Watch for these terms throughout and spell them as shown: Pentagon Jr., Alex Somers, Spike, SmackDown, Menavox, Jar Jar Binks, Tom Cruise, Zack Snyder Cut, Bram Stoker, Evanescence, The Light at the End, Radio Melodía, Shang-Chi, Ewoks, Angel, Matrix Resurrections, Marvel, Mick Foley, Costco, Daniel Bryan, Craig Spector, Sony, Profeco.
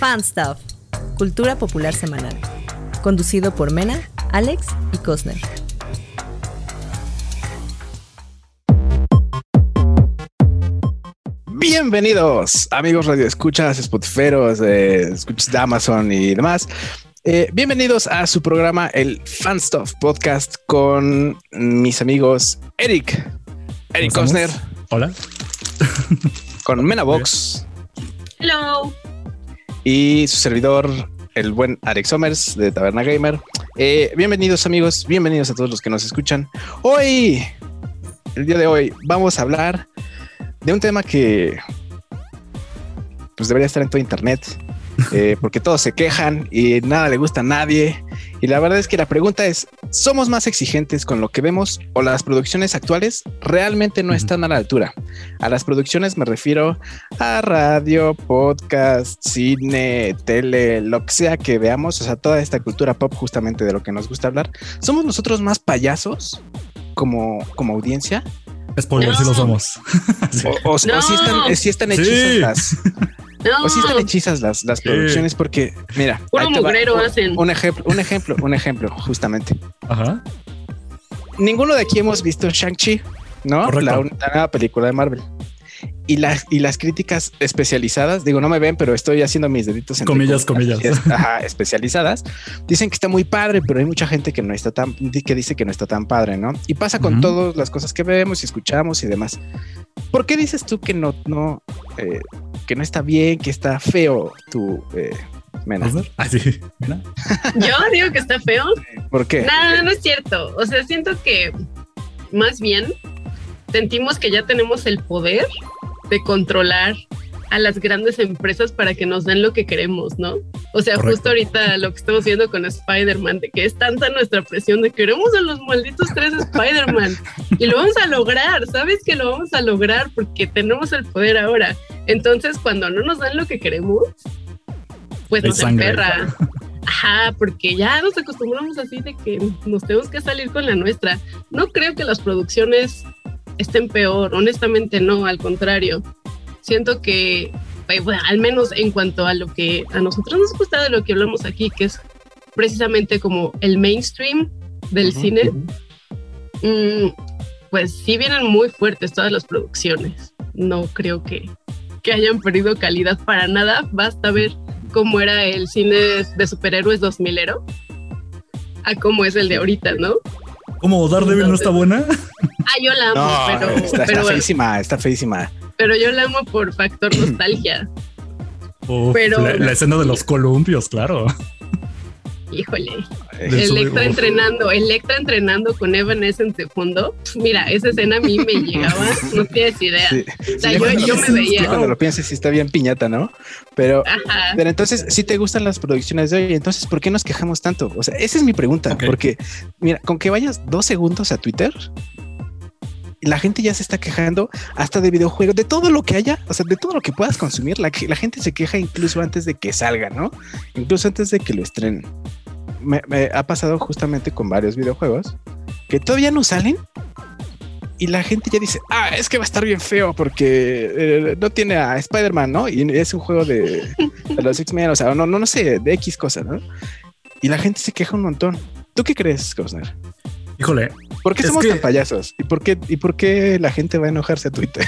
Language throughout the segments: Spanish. Fanstuff, cultura popular semanal, conducido por Mena, Alex y Cosner. Bienvenidos, amigos radioescuchas, spotiferos, escuchas de Amazon y demás. Bienvenidos a su programa, el Fanstuff Podcast, con mis amigos Eric Cosner. Hola. Con Menavox. Hello. Y su servidor, el buen Alex Somers de Taberna Gamer. Bienvenidos, amigos, bienvenidos a todos los que nos escuchan. Hoy, el día de hoy, vamos a hablar de un tema que pues debería estar en todo internet, porque todos se quejan y nada le gusta a nadie. Y la verdad es que la pregunta es, ¿somos más exigentes con lo que vemos o las producciones actuales realmente no están a la altura? A las producciones me refiero a radio, podcast, cine, tele, lo que sea que veamos. O sea, toda esta cultura pop, justamente de lo que nos gusta hablar. ¿Somos nosotros más payasos como audiencia? Spoiler, no. Sí lo somos. O no. sí están hechizas, sí. No. O sí están hechizas las producciones, porque, mira, puro mugrero hacen. Un ejemplo, justamente. Ajá. Ninguno de aquí hemos visto Shang-Chi, ¿no? Correcto. La nueva película de Marvel. Y las críticas especializadas, digo, no me ven, pero estoy haciendo mis deditos en comillas. Especializadas. Dicen que está muy padre, pero hay mucha gente que no está tan, que dice que no está tan padre, ¿no? Y pasa con todas las cosas que vemos y escuchamos y demás. ¿Por qué dices tú que no está bien, que está feo tu Mena? ¿Ah, sí? ¿Mena? Yo digo que está feo. ¿Por qué? Nada, no es cierto. O sea, siento que más bien sentimos que ya tenemos el poder de controlar a las grandes empresas para que nos den lo que queremos, ¿no? O sea, correcto. Justo ahorita lo que estamos viendo con Spider-Man, de que es tanta nuestra presión de queremos a los malditos 3 Spider-Man y lo vamos a lograr, ¿sabes? Que lo vamos a lograr porque tenemos el poder ahora. Entonces, cuando no nos dan lo que queremos, pues nos emperra. Ajá, porque ya nos acostumbramos así de que nos tenemos que salir con la nuestra. No creo que las producciones estén peor, honestamente no, al contrario. Siento que, bueno, al menos en cuanto a lo que a nosotros nos gusta, de lo que hablamos aquí, que es precisamente como el mainstream del cine, pues sí vienen muy fuertes todas las producciones. No creo que hayan perdido calidad para nada. Basta ver cómo era el cine de superhéroes 2000ero a cómo es el de ahorita, ¿no? ¿Cómo Daredevil no está buena? Ah, yo la amo, no, pero... Está feísima, está feísima. Pero yo la amo por factor nostalgia. Uf, pero la escena de los columpios, claro. Híjole. Electra entrenando con Evanescence de fondo. Mira, esa escena a mí me llegaba, no tienes idea. Sí. O sea, sí, yo me veía. Cuando lo pienses, sí está bien piñata, ¿no? Pero entonces, si te gustan las producciones de hoy, entonces, ¿por qué nos quejamos tanto? O sea, esa es mi pregunta, porque, mira, con que vayas 2 segundos a Twitter, la gente ya se está quejando hasta de videojuegos, de todo lo que haya, o sea, de todo lo que puedas consumir. La gente se queja incluso antes de que salga, ¿no? Incluso antes de que lo estrenen. Me ha pasado justamente con varios videojuegos que todavía no salen y la gente ya dice, es que va a estar bien feo porque no tiene a Spider-Man, ¿no? Y es un juego de los X-Men, o sea, no sé, de X cosa, ¿no? Y la gente se queja un montón. ¿Tú qué crees, Costner? Híjole. ¿Por qué somos tan payasos? ¿Y por qué la gente va a enojarse a Twitter?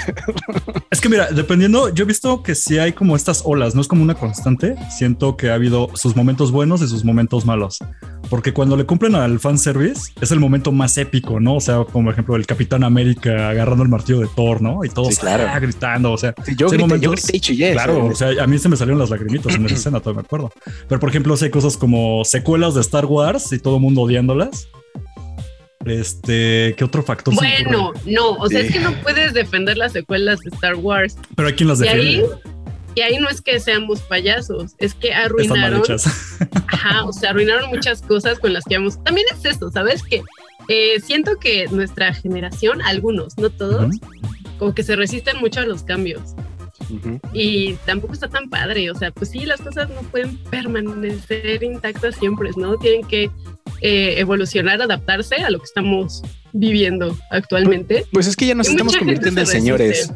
Es que mira, dependiendo, yo he visto que sí hay como estas olas, no es como una constante. Siento que ha habido sus momentos buenos y sus momentos malos. Porque cuando le cumplen al fanservice, es el momento más épico, ¿no? O sea, como por ejemplo el Capitán América agarrando el martillo de Thor, ¿no? Y todos gritando, o sea... Sí, yo grité y chillé. Claro, o sea, a mí se me salieron las lagrimitas en esa escena, todavía me acuerdo. Pero por ejemplo, hay cosas como secuelas de Star Wars y todo el mundo odiándolas. ¿Qué otro factor? Bueno, no, o sea, es que no puedes defender las secuelas de Star Wars. Pero hay quien las defiende. Y ahí no es que seamos payasos, es que arruinaron. Ajá, o sea, arruinaron muchas cosas con las que íbamos. También es eso, ¿sabes? Que siento que nuestra generación, algunos, no todos, como que se resisten mucho a los cambios. Y tampoco está tan padre, o sea, pues sí, las cosas no pueden permanecer intactas siempre, ¿no? Tienen que evolucionar, adaptarse a lo que estamos viviendo actualmente. Pues es que ya nos estamos convirtiendo en señores.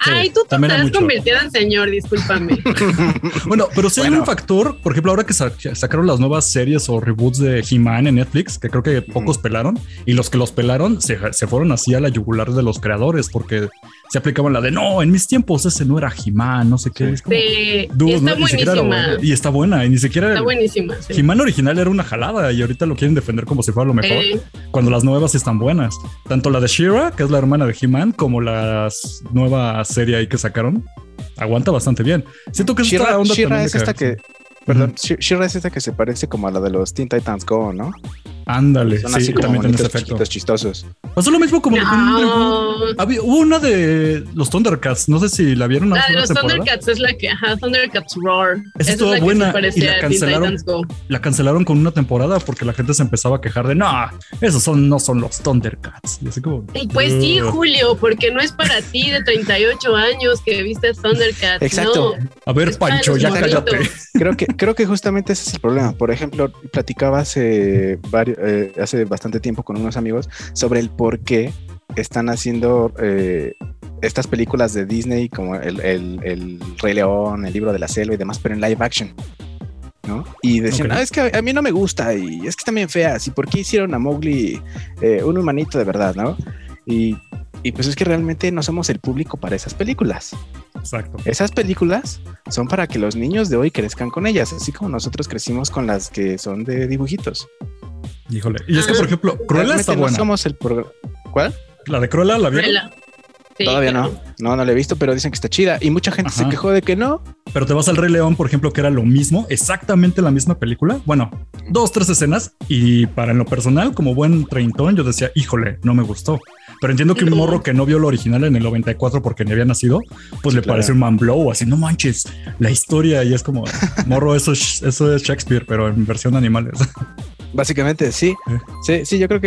Ay, tú te estás convirtiendo en señor, discúlpame. Bueno, pero sí hay un factor, por ejemplo, ahora que sacaron las nuevas series o reboots de He-Man en Netflix, que creo que pocos pelaron, y los que los pelaron se fueron así a la yugular de los creadores, porque se aplicaban la de no, en mis tiempos ese no era He-Man, no sé qué. Es como, dude, está buenísima. Y está buena, y ni siquiera está buenísima. Sí. He-Man original era una jalada y ahorita lo quieren defender como si fuera lo mejor, cuando las nuevas están buenas. Tanto la de She-Ra, que es la hermana de He-Man, como las nuevas serie ahí que sacaron, aguanta bastante bien. Siento que esta onda She-Ra es esta que, perdón, She-Ra es esta que se parece como a la de los Teen Titans Go, ¿no? Ándale, son así como bonitos, chiquitos, chistosos. Pasó lo mismo como hubo una de los Thundercats, no sé si la vieron. La de los Thundercats es la que, Thundercats Roar. Esa es la buena, que se parecía a Teen Titans Go. La cancelaron con una temporada porque la gente se empezaba a quejar de no, esos no son los Thundercats. Y así como, pues sí, Julio, porque no es para ti de 38 años que viste Thundercats. Exacto. No. A ver, es Pancho, ya cállate. Creo que justamente ese es el problema. Por ejemplo, platicaba hace bastante tiempo con unos amigos sobre el por qué están haciendo estas películas de Disney como el Rey León, el libro de la selva y demás, pero en live action, ¿no? Y decían, es que a mí no me gusta y es que están bien feas y por qué hicieron a Mowgli un humanito de verdad, ¿no? Y pues es que realmente no somos el público para esas películas. Exacto. Esas películas son para que los niños de hoy crezcan con ellas, así como nosotros crecimos con las que son de dibujitos. Híjole. Y es que, por ejemplo, Cruella está buena. No somos el ¿Cuál? ¿La de Cruella? ¿La vieron? Sí, todavía claro. No la he visto, pero dicen que está chida. Y mucha gente se quejó de que no. Pero te vas al Rey León, por ejemplo, que era lo mismo, exactamente la misma película. Bueno, 2, 3 escenas. Y para en lo personal, como buen treintón, yo decía, híjole, no me gustó. Pero entiendo que un morro que no vio lo original en el 94 porque ni había nacido, pues le parece un man blow, así, no manches, la historia. Y es como, morro, eso es Shakespeare, pero en versión animales. Básicamente, sí. Sí, yo creo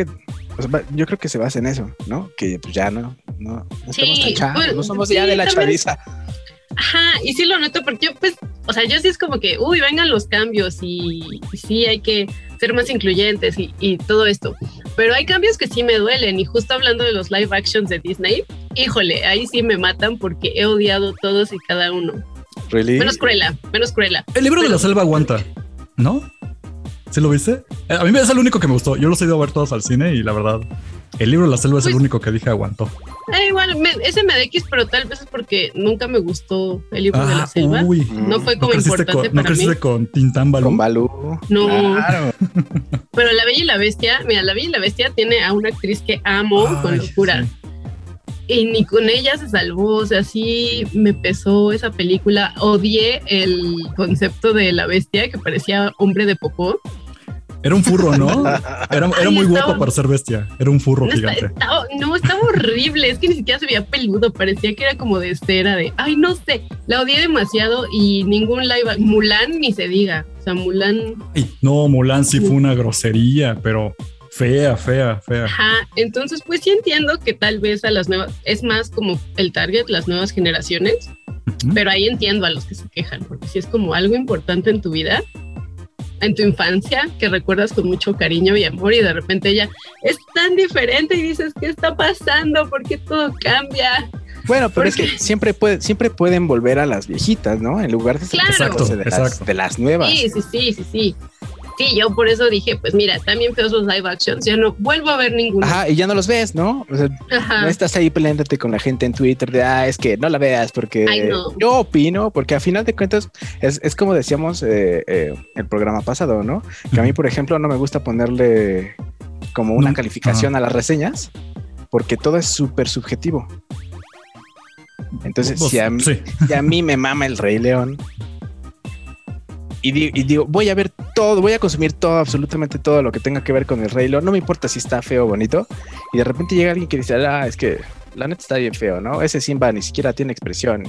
que se basa en eso, ¿no? Que pues ya no estamos tan chavos, bueno, no somos ya de la chaviza. Ajá, y sí lo noto porque yo, pues, o sea, yo sí es como que, vengan los cambios y sí hay que ser más incluyentes y todo esto. Pero hay cambios que sí me duelen y justo hablando de los live actions de Disney, híjole, ahí sí me matan porque he odiado todos y cada uno. ¿Really? Menos Cruella. El libro de la selva aguanta, ¿no? ¿Sí lo viste? A mí es el único que me gustó. Yo los he ido a ver todos al cine y la verdad, el libro de la selva es el único que dije aguantó. Igual, ese me da X, pero tal vez es porque nunca me gustó el libro de la selva. No fue como importante para mí. ¿No creciste con Tintán Balú? Con Balú. No. Claro. Pero La Bella y la Bestia, mira, La Bella y la Bestia tiene a una actriz que amo con locura. Sí. Y ni con ella se salvó, o sea, sí me pesó esa película. Odié el concepto de la bestia que parecía hombre de popó. Era un furro, ¿no? Era muy guapo para ser bestia. Era un furro gigante. Estaba horrible. Es que ni siquiera se veía peludo. Parecía que era como de cera de... Ay, no sé. La odié demasiado y ningún live... Mulan ni se diga. O sea, Mulan... Ay, no, Mulan sí fue una grosería, pero... Fea. Ajá, entonces pues sí entiendo que tal vez a las nuevas, es más como el target, las nuevas generaciones, pero ahí entiendo a los que se quejan, porque si es como algo importante en tu vida, en tu infancia, que recuerdas con mucho cariño y amor y de repente ella es tan diferente y dices, ¿qué está pasando? ¿Por qué todo cambia? Bueno, pero es que siempre pueden volver a las viejitas, ¿no? En lugar de, las nuevas. Sí. Sí, yo por eso dije, pues mira, están bien feos los live actions, ya no vuelvo a ver ninguno. Ajá, y ya no los ves, ¿no? O sea, no estás ahí peleándote con la gente en Twitter de, es que no la veas porque yo opino, porque a final de cuentas es como decíamos el programa pasado, ¿no? Que a mí, por ejemplo, no me gusta ponerle como una calificación a las reseñas porque todo es súper subjetivo. Entonces, si a mí me mama el Rey León, y digo, voy a ver todo, voy a consumir todo, absolutamente todo lo que tenga que ver con el Rey León. No me importa si está feo o bonito. Y de repente llega alguien que dice, es que la neta está bien feo, ¿no? Ese Simba ni siquiera tiene expresión.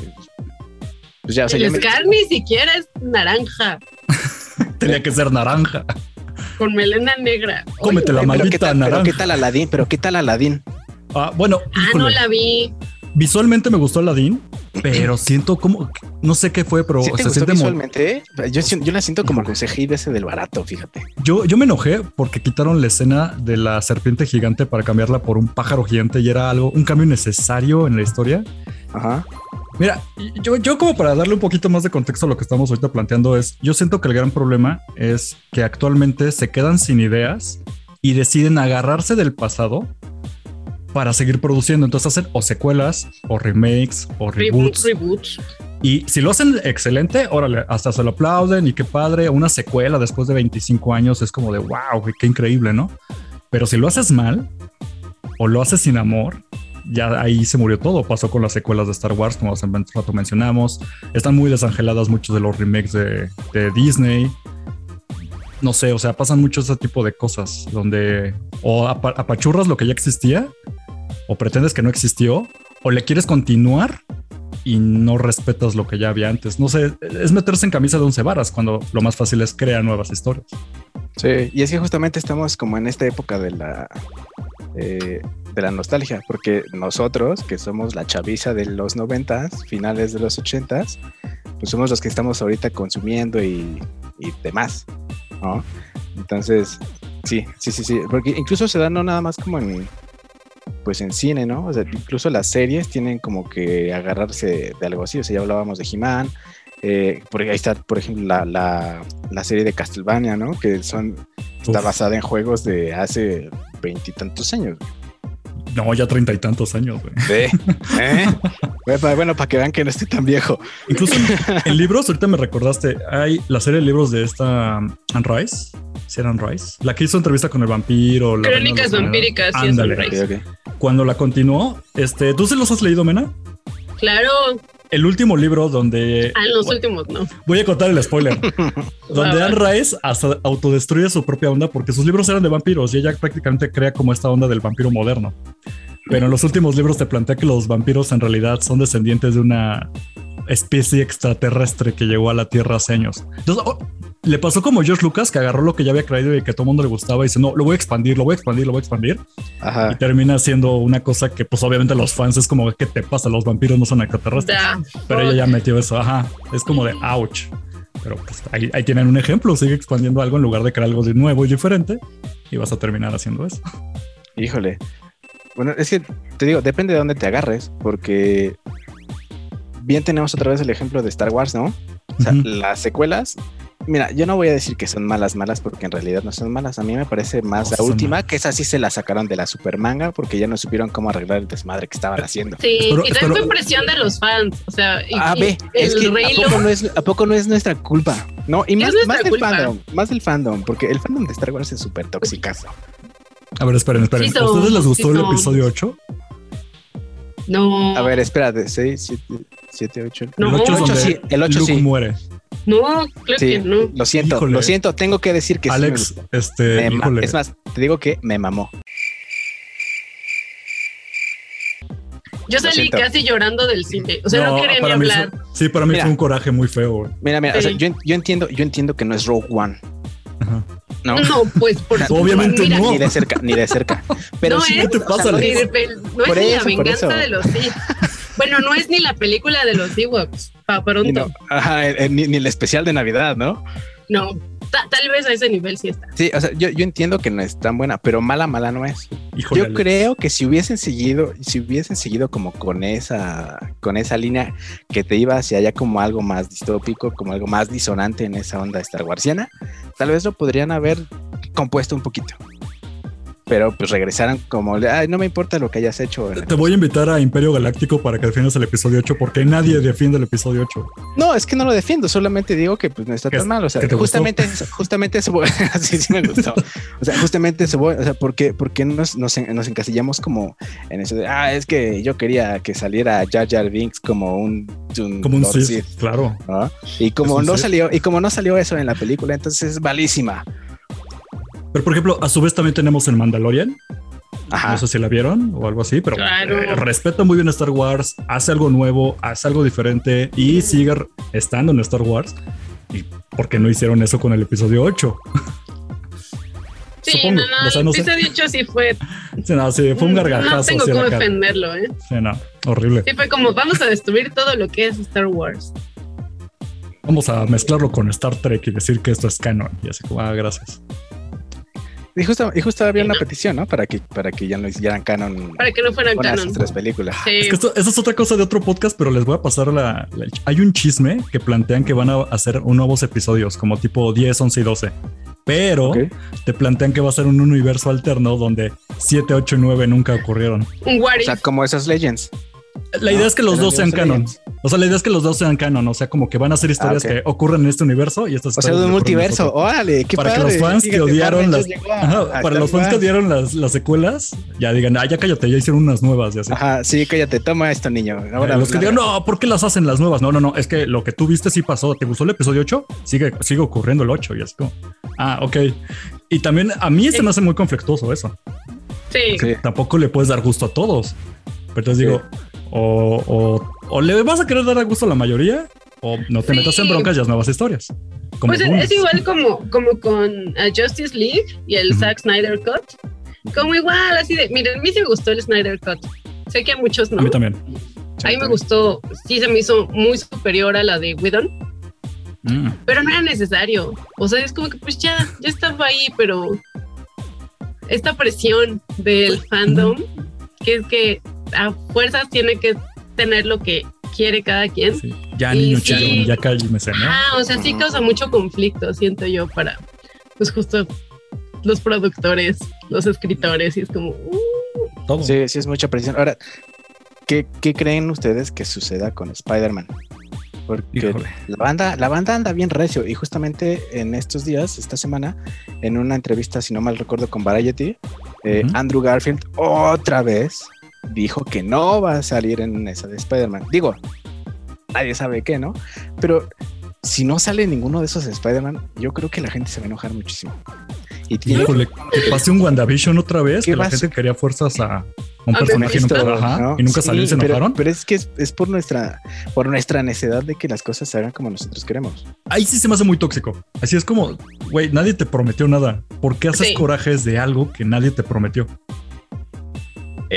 Pues ya, el Scar ni siquiera es naranja. Tenía que ser naranja. Con melena negra. Cómete la maldita naranja. ¿Pero qué tal Aladín? Bueno. Híjole. No la vi. Visualmente me gustó Aladdin, pero siento como... No sé qué fue, pero... ¿Sí te gustó visualmente? Yo la siento como el CGI ese del barato, fíjate. Yo me enojé porque quitaron la escena de la serpiente gigante para cambiarla por un pájaro gigante y era algo... Un cambio necesario en la historia. Ajá. Mira, yo como para darle un poquito más de contexto a lo que estamos ahorita planteando es, yo siento que el gran problema es que actualmente se quedan sin ideas y deciden agarrarse del pasado para seguir produciendo. Entonces hacen o secuelas, o remakes, o reboots. Y si lo hacen excelente, órale, hasta se lo aplauden y qué padre. Una secuela después de 25 años es como de wow, qué increíble, ¿no? Pero si lo haces mal o lo haces sin amor, ya ahí se murió todo. Pasó con las secuelas de Star Wars, como hace un rato mencionamos. Están muy desangeladas muchos de los remakes de Disney. No sé, o sea, pasan mucho ese tipo de cosas donde o apachurras lo que ya existía o pretendes que no existió o le quieres continuar y no respetas lo que ya había antes. No sé, es meterse en camisa de 11 varas cuando lo más fácil es crear nuevas historias. Sí, y es que justamente estamos como en esta época de la nostalgia, porque nosotros, que somos la chaviza de los 90s, finales de los 80s, pues somos los que estamos ahorita consumiendo y demás, ¿no? Entonces, sí, porque incluso se da no nada más como en, pues en cine, ¿no? O sea, incluso las series tienen como que agarrarse de algo así, o sea, ya hablábamos de He-Man, porque ahí está, por ejemplo, la serie de Castlevania, ¿no? Que está basada en juegos de hace 20 y tantos años, güey. No, ya 30 y tantos años, güey. Sí. Bueno, para que vean que no estoy tan viejo. Incluso en libros, ahorita me recordaste, hay la serie de libros de esta Anne Rice. ¿Sí era Anne Rice? La que hizo entrevista con el vampiro. La Crónicas vampíricas, sí, es Anne Rice. Okay. Cuando la continuó, ¿tú se los has leído, Mena? Claro. El último libro donde... Ah, los últimos no. Voy a contar el spoiler. Donde Anne Rice hasta autodestruye su propia onda porque sus libros eran de vampiros y ella prácticamente crea como esta onda del vampiro moderno. Pero en los últimos libros te plantea que los vampiros en realidad son descendientes de una especie extraterrestre que llegó a la Tierra hace años. Entonces, le pasó como George Lucas, que agarró lo que ya había creído y que a todo el mundo le gustaba y dice, no, lo voy a expandir. Ajá. Y termina siendo una cosa que pues obviamente a los fans es como, ¿qué te pasa? Los vampiros no son extraterrestres. Pero ella ya metió eso, ajá. Es como de ouch. Pero pues ahí tienen un ejemplo, sigue expandiendo algo en lugar de crear algo de nuevo y diferente y vas a terminar haciendo eso. Híjole. Bueno, es que te digo, depende de dónde te agarres, porque bien tenemos otra vez el ejemplo de Star Wars, ¿no? O sea, las secuelas, mira, yo no voy a decir que son malas, porque en realidad no son malas. A mí me parece más la última, que esa sí se la sacaron de la super manga, porque ya no supieron cómo arreglar el desmadre que estaban haciendo. Sí, y también fue presión de los fans, o sea, ¿a poco no es nuestra culpa? No, y más del fandom, porque el fandom de Star Wars es súper toxicazo. A ver, esperen. ¿A ustedes les gustó el episodio 8? No. A ver, espérate. 6, 7, 8. No, el 8 sí. El 8 Luke sí muere. No, creo que no. Lo siento. Tengo que decir que Alex, sí. Alex, es más, te digo que me mamó. Yo salí casi llorando del cine. O sea, no quería ni hablar. Sí, para mí fue un coraje muy feo. Güey. Mira, sí. O sea, yo entiendo que no es Rogue One. Ajá. No, pues por obviamente mira, no. Ni de cerca. Pero no, sí, es, no es ni la venganza de los Ewoks. Bueno, no es ni la película de los Ewoks, para pronto. No, ni el especial de Navidad, ¿no? No, tal vez a ese nivel sí está. Sí, o sea, yo entiendo que no es tan buena, pero mala no es. Híjole, yo creo que si hubiesen seguido como con esa línea que te iba hacia allá como algo más distópico, como algo más disonante en esa onda Star Warsiana, tal vez lo podrían haber compuesto un poquito. Pero pues regresaron como, ay, no me importa lo que hayas hecho. Te voy a invitar a Imperio Galáctico para que defiendas el episodio 8, porque nadie defiende el episodio 8. No, es que no lo defiendo, solamente digo que pues no está tan mal. O sea, justamente eso, así sí me gustó. O sea, justamente eso, o sea, porque nos encasillamos como en eso de, es que yo quería que saliera Jar Jar Binks como un Lord Sith, claro. ¿No? Y como no salió eso en la película, entonces es malísima. Pero, por ejemplo, a su vez también tenemos el Mandalorian. Ajá. No sé si la vieron o algo así, pero claro. Respeta muy bien a Star Wars, hace algo nuevo, hace algo diferente y sigue estando en Star Wars. ¿Y por qué no hicieron eso con el episodio 8? Sí, supongo. No, o sea, no el episodio 8 sí fue... Sí, fue un gargajazo. No tengo cómo defenderlo, ¿eh? Sí, no, horrible. Sí, fue como, vamos a destruir todo lo que es Star Wars. Vamos a mezclarlo con Star Trek y decir que esto es canon. Y así como, gracias. Y justo había una petición, ¿no? Para que ya no hicieran canon. Para que no fueran canon. Esas tres películas. Sí. Es que esto es otra cosa de otro podcast, pero les voy a pasar la... Hay un chisme que plantean que van a hacer nuevos episodios, como tipo 10, 11 y 12. Pero te plantean que va a ser un universo alterno donde 7, 8 y 9 nunca ocurrieron. O sea, como esas Legends. La idea es que los dos sean canon. O sea, la idea es que los dos sean canon. O sea, como que van a ser historias que ocurren en este universo y estas. O sea, de un multiverso. Órale, qué padre. Para que los fans que odiaron las secuelas ya digan, ya cállate, ya hicieron unas nuevas. Y así. Ajá, sí, cállate, toma esto, niño. Ahora, los que digan, no, ¿por qué las hacen las nuevas? No, es que lo que tú viste sí pasó. ¿Te gustó el episodio 8? Sigue ocurriendo el 8 y así como. Ah, ok. Y también a mí se me hace muy conflictuoso eso. Sí. Tampoco le puedes dar gusto a todos. Pero entonces digo, o le vas a querer dar a gusto a la mayoría, o no te metas en broncas las nuevas historias. Pues es igual como con Justice League y el Zack Snyder Cut. Como igual, así de, miren, a mí sí me gustó el Snyder Cut. Sé que a muchos no. A mí también. A mí me gustó, sí se me hizo muy superior a la de Whedon. Pero no era necesario. O sea, es como que pues ya estaba ahí, pero esta presión del fandom... que es que a fuerzas tiene que tener lo que quiere cada quien. Sí. Ya niño sí, chico, ya cállenme, ¿no? O sea, sí causa mucho conflicto, siento yo, para, pues justo los productores, los escritores, y es como... Todo. Sí, es mucha presión. Ahora, ¿qué creen ustedes que suceda con Spider-Man? Porque la banda anda bien recio, y justamente en estos días, esta semana, en una entrevista, si no mal recuerdo, con Variety, Andrew Garfield otra vez dijo que no va a salir en esa de Spider-Man. Digo, nadie sabe qué, ¿no? Pero si no sale ninguno de esos Spider-Man, yo creo que la gente se va a enojar muchísimo. Y tiene... Híjole, que pase un WandaVision otra vez, que la gente quería fuerzas a... un personaje ¿no? Y nunca salió y se enojaron. Pero es que es por nuestra necedad de que las cosas se hagan como nosotros queremos. Ahí sí se me hace muy tóxico. Así es como, güey, nadie te prometió nada. ¿Por qué haces corajes de algo que nadie te prometió?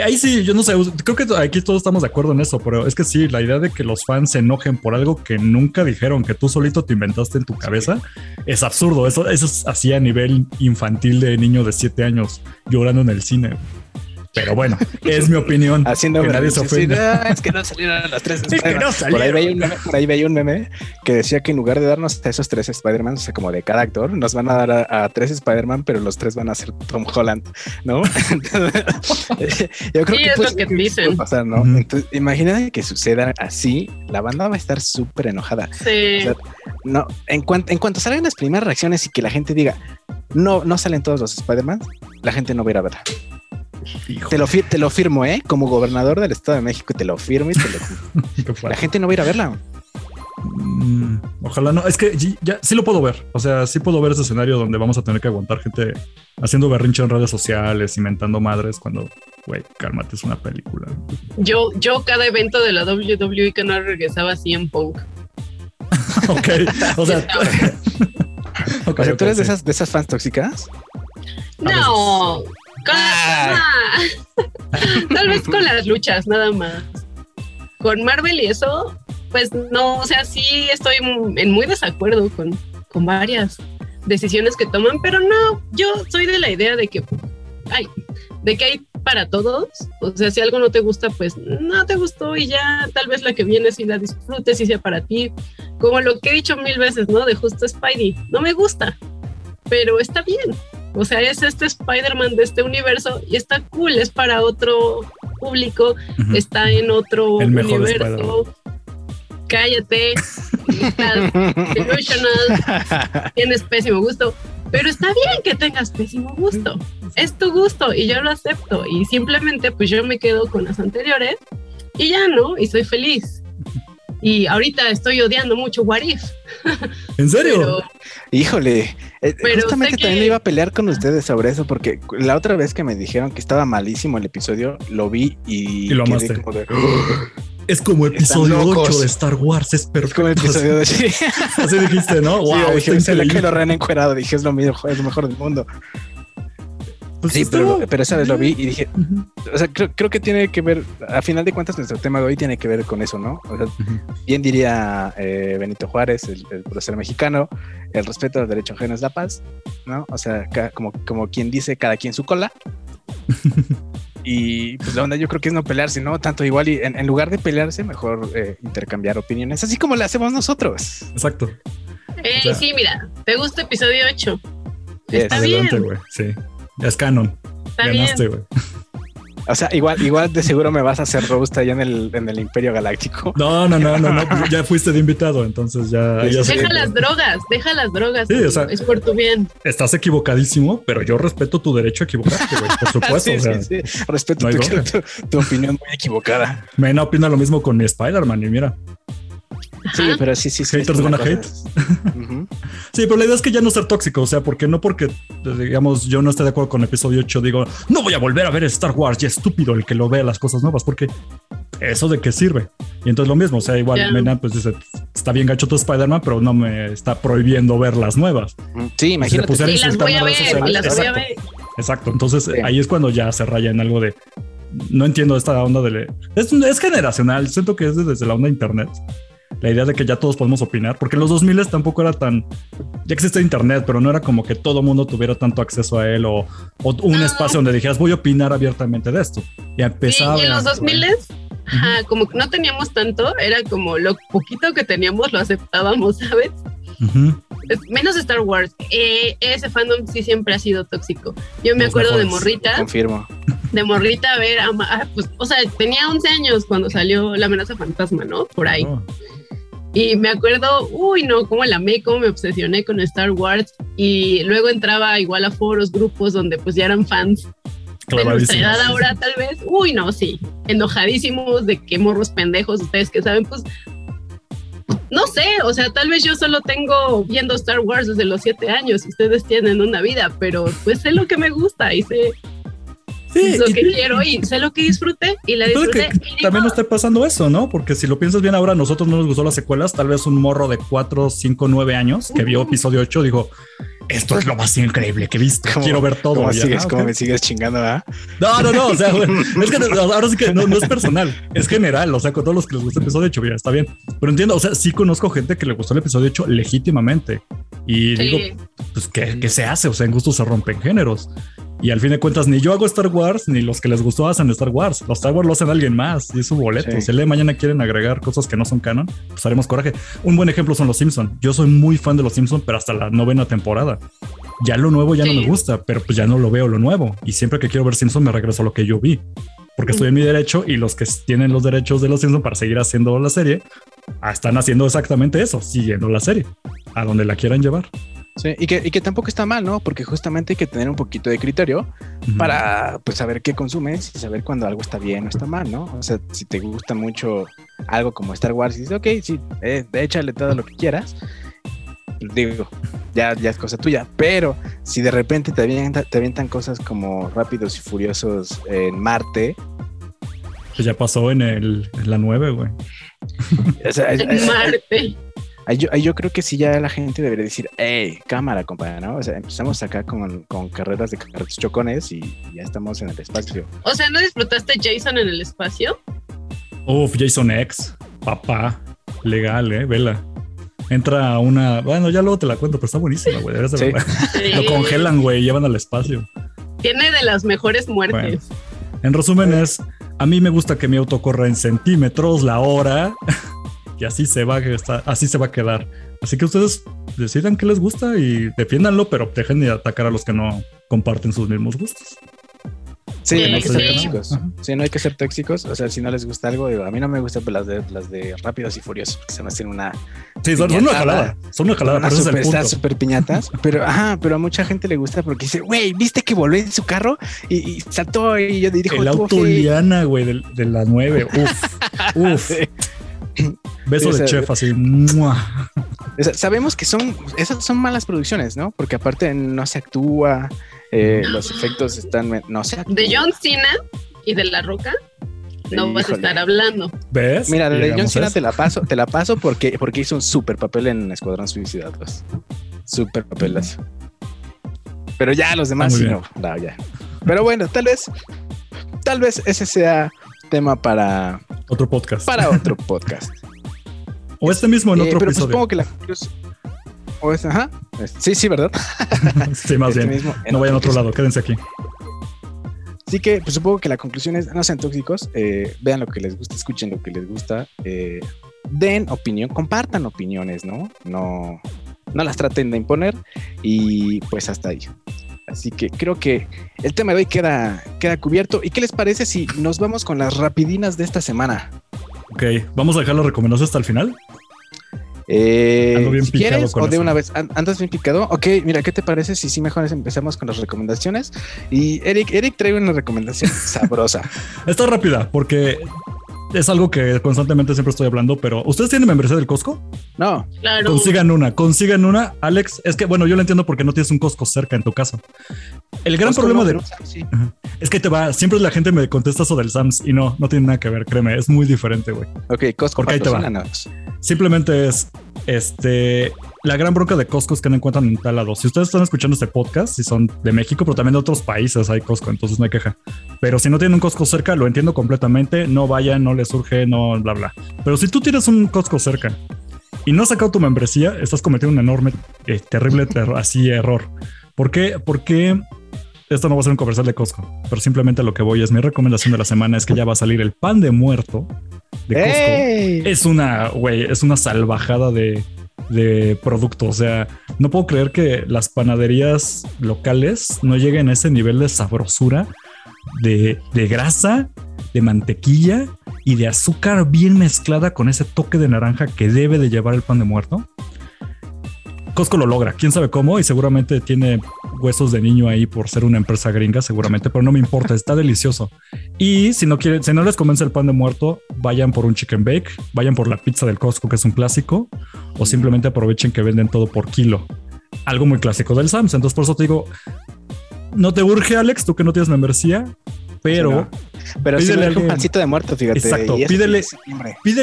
Ahí sí, yo no sé, creo que aquí todos estamos de acuerdo en eso, pero es que sí, la idea de que los fans se enojen por algo que nunca dijeron, que tú solito te inventaste en tu cabeza, es absurdo. Eso es así a nivel infantil de niño de 7 años llorando en el cine. Pero bueno, es mi opinión. Haciendo que nadie se ofenda. Es que no salieron los tres Spider-Man. Es que no por ahí veía un meme que decía que en lugar de darnos a esos tres Spider-Man, o sea, como de cada actor, nos van a dar a tres Spider-Man, pero los tres van a ser Tom Holland, ¿no? Yo creo que es pues, lo que dicen. Pasar, ¿no? Entonces, imagínate que suceda así, la banda va a estar súper enojada. Sí. O sea, no, en cuanto salgan las primeras reacciones y que la gente diga, no salen todos los Spider-Man, la gente no va a ir a verla. Te lo firmo, como gobernador del Estado de México, te lo firmo y la gente no va a ir a verla. Ojalá no, es que ya sí lo puedo ver. O sea, sí puedo ver ese escenario donde vamos a tener que aguantar gente haciendo berrinche en redes sociales, inventando madres cuando, güey, cálmate, es una película. Yo cada evento de la WWE que no regresaba así en Punk. Ok, o sea, okay, ¿tú eres de esas fans tóxicas? No. Tal vez con las luchas, nada más. Con Marvel y eso, pues no, o sea, sí estoy en muy desacuerdo con varias decisiones que toman, pero no, yo soy de la idea de que hay para todos. O sea, si algo no te gusta, pues no te gustó y ya, tal vez la que viene sí la disfrutes y sea para ti. Como lo que he dicho mil veces, ¿no? De justo Spidey, no me gusta, pero está bien. O sea, es este Spider-Man de este universo y está cool, es para otro público, está en otro universo. Cállate, estás delusional, tienes pésimo gusto, pero está bien que tengas pésimo gusto, es tu gusto y yo lo acepto y simplemente pues yo me quedo con las anteriores y ya no, y soy feliz. Y ahorita estoy odiando mucho What If. ¿En serio? Pero, híjole, pero justamente también iba a pelear con ustedes sobre eso, porque la otra vez que me dijeron que estaba malísimo el episodio, lo vi y lo amaste. Quedé como de... Es como episodio 8 de Star Wars, es perfecto. Es como el episodio 8. Así dijiste, ¿no? Wow, sí, dije, se la quedó re encuerado, dije, es lo mejor del mundo. Pues sí, pero esa vez lo vi y dije, o sea, creo que tiene que ver, a final de cuentas nuestro tema de hoy tiene que ver con eso, ¿no? O sea, bien diría Benito Juárez, el prócer mexicano, el respeto al derecho ajeno es la paz, ¿no? O sea, como quien dice, cada quien su cola. Y pues la onda yo creo que es no pelearse, ¿no? Tanto igual y en lugar de pelearse, mejor intercambiar opiniones, así como lo hacemos nosotros. Exacto. O sea, sí, mira, ¿te gusta episodio 8? Yes. Está adelante, güey, sí. Ya es canon. Está Ganaste, güey. O sea, igual de seguro me vas a hacer roast allá en el Imperio Galáctico. No, ya fuiste de invitado, entonces ya... Sí, deja las drogas. Sí, o sea, es por tu bien. Estás equivocadísimo, pero yo respeto tu derecho a equivocarte, güey, por supuesto. Sí, o sea, sí. Respeto no tu opinión muy equivocada. Mena opina lo mismo con mi Spider-Man y mira... Sí, pero sí. Haters gonna hate. Uh-huh. Sí, pero la idea es que ya no ser tóxico, o sea, porque no porque, digamos, yo no esté de acuerdo con episodio 8, digo, no voy a volver a ver Star Wars, ya estúpido el que lo vea las cosas nuevas, porque eso de qué sirve. Y entonces lo mismo, o sea, igual, yeah. Mena, pues dice, está bien gacho tu Spider-Man, pero no me está prohibiendo ver las nuevas. Sí, imagínate. Y sí, las voy a ver. Exacto, entonces sí. Ahí es cuando ya se raya en algo de... No entiendo esta onda de... Es generacional, siento que es desde la onda de internet. La idea de que ya todos podemos opinar, porque en los 2000 tampoco era tan... Ya existe internet, pero no era como que todo mundo tuviera tanto acceso a él o un espacio donde dijeras, voy a opinar abiertamente de esto. Y empezaba... Sí, y en los 2000, uh-huh. Como que no teníamos tanto, era como lo poquito que teníamos lo aceptábamos, ¿sabes? Uh-huh. Menos Star Wars. Ese fandom sí siempre ha sido tóxico. Yo me acuerdo de morrita. Confirmo. De morrita, a ver, pues, o sea, tenía 11 años cuando salió La Amenaza Fantasma, ¿no? Por ahí. Oh. Y me acuerdo, uy, no, cómo la amé, cómo me obsesioné con Star Wars. Y luego entraba igual a foros, grupos donde pues ya eran fans de nuestra edad ahora, tal vez. Uy, no, sí, enojadísimos de que morros pendejos, ustedes que saben, pues no sé, o sea, tal vez yo solo tengo viendo Star Wars desde los 7 años, ustedes tienen una vida, pero pues sé lo que me gusta y sé... Sí, lo que quiero y sé lo que disfruté y la disfruté. Que también no está pasando eso, ¿no? Porque si lo piensas bien ahora, a nosotros no nos gustó las secuelas, tal vez un morro de 4, 5, 9 años que vio episodio 8 dijo, esto es lo más increíble que he visto, quiero ver todo. ¿Cómo sigues, me sigues chingando, ¿verdad? No, o sea, bueno, es que ahora sí que no es personal, es general, o sea, con todos los que les gusta el episodio 8, mira, está bien. Pero entiendo, o sea, sí conozco gente que le gustó el episodio 8 legítimamente y sí. Digo, pues, ¿qué se hace? O sea, en gusto se rompen géneros. Y al fin de cuentas, ni yo hago Star Wars, ni los que les gustó hacen Star Wars. Los Star Wars lo hacen alguien más y es su boleto. Sí. Si el día de mañana quieren agregar cosas que no son canon, pues haremos coraje. Un buen ejemplo son los Simpson. Yo soy muy fan de los Simpson, pero hasta la 9ª temporada. Ya lo nuevo ya no me gusta, pero pues ya no lo veo lo nuevo. Y siempre que quiero ver Simpson me regreso a lo que yo vi. Porque estoy en mi derecho y los que tienen los derechos de los Simpson para seguir haciendo la serie, están haciendo exactamente eso, siguiendo la serie, a donde la quieran llevar. Sí, y que tampoco está mal, ¿no? Porque justamente hay que tener un poquito de criterio para pues saber qué consumes y saber cuando algo está bien o está mal, ¿no? O sea, si te gusta mucho algo como Star Wars y dices, ok, sí, échale todo lo que quieras, digo, ya es cosa tuya. Pero si de repente te avientan cosas como Rápidos y Furiosos en Marte... Que ya pasó en la 9, güey. O sea, en Marte... Yo creo que sí, ya la gente debería decir, hey, cámara, compadre, ¿no? O sea, empezamos acá con carreras de carros chocones y ya estamos en el espacio. O sea, ¿no disfrutaste Jason en el espacio? Uf, Jason X, papá, legal, vela. Entra a una... Bueno, ya luego te la cuento, pero está buenísima, güey. Sí. Lo congelan, güey, llevan al espacio. Tiene de las mejores muertes. Bueno, en resumen es, a mí me gusta que mi auto corra en centímetros la hora... Y así se va a quedar. Así que ustedes decidan qué les gusta y defiéndanlo, pero dejen de atacar a los que no comparten sus mismos gustos. Sí, no hay que ser tóxicos. Ajá. Sí, no hay que ser tóxicos. O sea, si no les gusta algo, digo, a mí no me gustan las de Rápidos y Furiosos, porque se me hacen una... Sí, son una jalada. Pero eso es el punto. Están súper piñatas, pero a mucha gente le gusta porque dice, güey, ¿viste que voló en su carro? Y saltó y yo dijo... El autoliana, güey, de la 9. Uf. Beso de chef, así. ¡Mua! Sabemos que esas son malas producciones, ¿no? Porque aparte no se actúa, los efectos están... No se actúa. De John Cena y de La Roca no vas a estar hablando. ¿Ves? Mira, de John Cena te la paso porque hizo un super papel en Escuadrón Suicida 2. Super papelazo. Pero ya los demás sí, no. Pero bueno, tal vez ese sea tema para otro podcast. Para otro podcast. O este mismo en otro episodio. Pero supongo que la o es, ajá. Sí, sí, ¿verdad? Sí, más bien. Mismo, no vayan a otro lado, quédense aquí. Así que pues, supongo que la conclusión es: no sean tóxicos, vean lo que les gusta, escuchen lo que les gusta, den opinión, compartan opiniones, ¿no? No las traten de imponer y pues hasta ahí. Así que creo que el tema de hoy queda cubierto. ¿Y qué les parece si nos vamos con las rapidinas de esta semana? Ok, ¿vamos a dejar los recomendados hasta el final? Ando bien si picado quieres, con o de eso. Una vez. ¿Andas bien picado? Ok, mira, ¿qué te parece si mejor empezamos con las recomendaciones? Y Eric trae una recomendación sabrosa. Está rápida, porque es algo que constantemente siempre estoy hablando, pero ¿ustedes tienen membresía del Costco? No. Claro. Consigan una. Alex, es que bueno, yo lo entiendo porque no tienes un Costco cerca en tu casa. El gran Costco problema no, sí. Es que te va, siempre la gente me contesta eso del Sam's y no tiene nada que ver, créeme, es muy diferente, güey. Ok, Costco. Porque ahí te va. Simplemente es la gran bronca de Costco es que no encuentran un tal lado. Si ustedes están escuchando este podcast, si son de México, pero también de otros países hay Costco, entonces no hay queja. Pero si no tienen un Costco cerca, lo entiendo completamente. No vayan, no les surge, no, bla, bla. Pero si tú tienes un Costco cerca y no has sacado tu membresía, estás cometiendo un enorme, terrible error. ¿Por qué? Porque esto no va a ser un comercial de Costco, pero simplemente lo que voy es mi recomendación de la semana es que ya va a salir el pan de muerto de Costco. ¡Hey! Es una salvajada de producto. O sea, no puedo creer que las panaderías locales no lleguen a ese nivel de sabrosura, de grasa, de mantequilla y de azúcar bien mezclada con ese toque de naranja que debe de llevar el pan de muerto. Costco lo logra, quién sabe cómo, y seguramente tiene huesos de niño ahí por ser una empresa gringa, seguramente, pero no me importa, está delicioso. Y si no les convence el pan de muerto, vayan por un chicken bake, vayan por la pizza del Costco, que es un clásico, o simplemente aprovechen que venden todo por kilo. Algo muy clásico del Sam's. Entonces, por eso te digo, no te urge, Alex, tú que no tienes membresía, pero... Sí, no. Pero pídele si algún pancito de muerto, fíjate. Exacto, pídele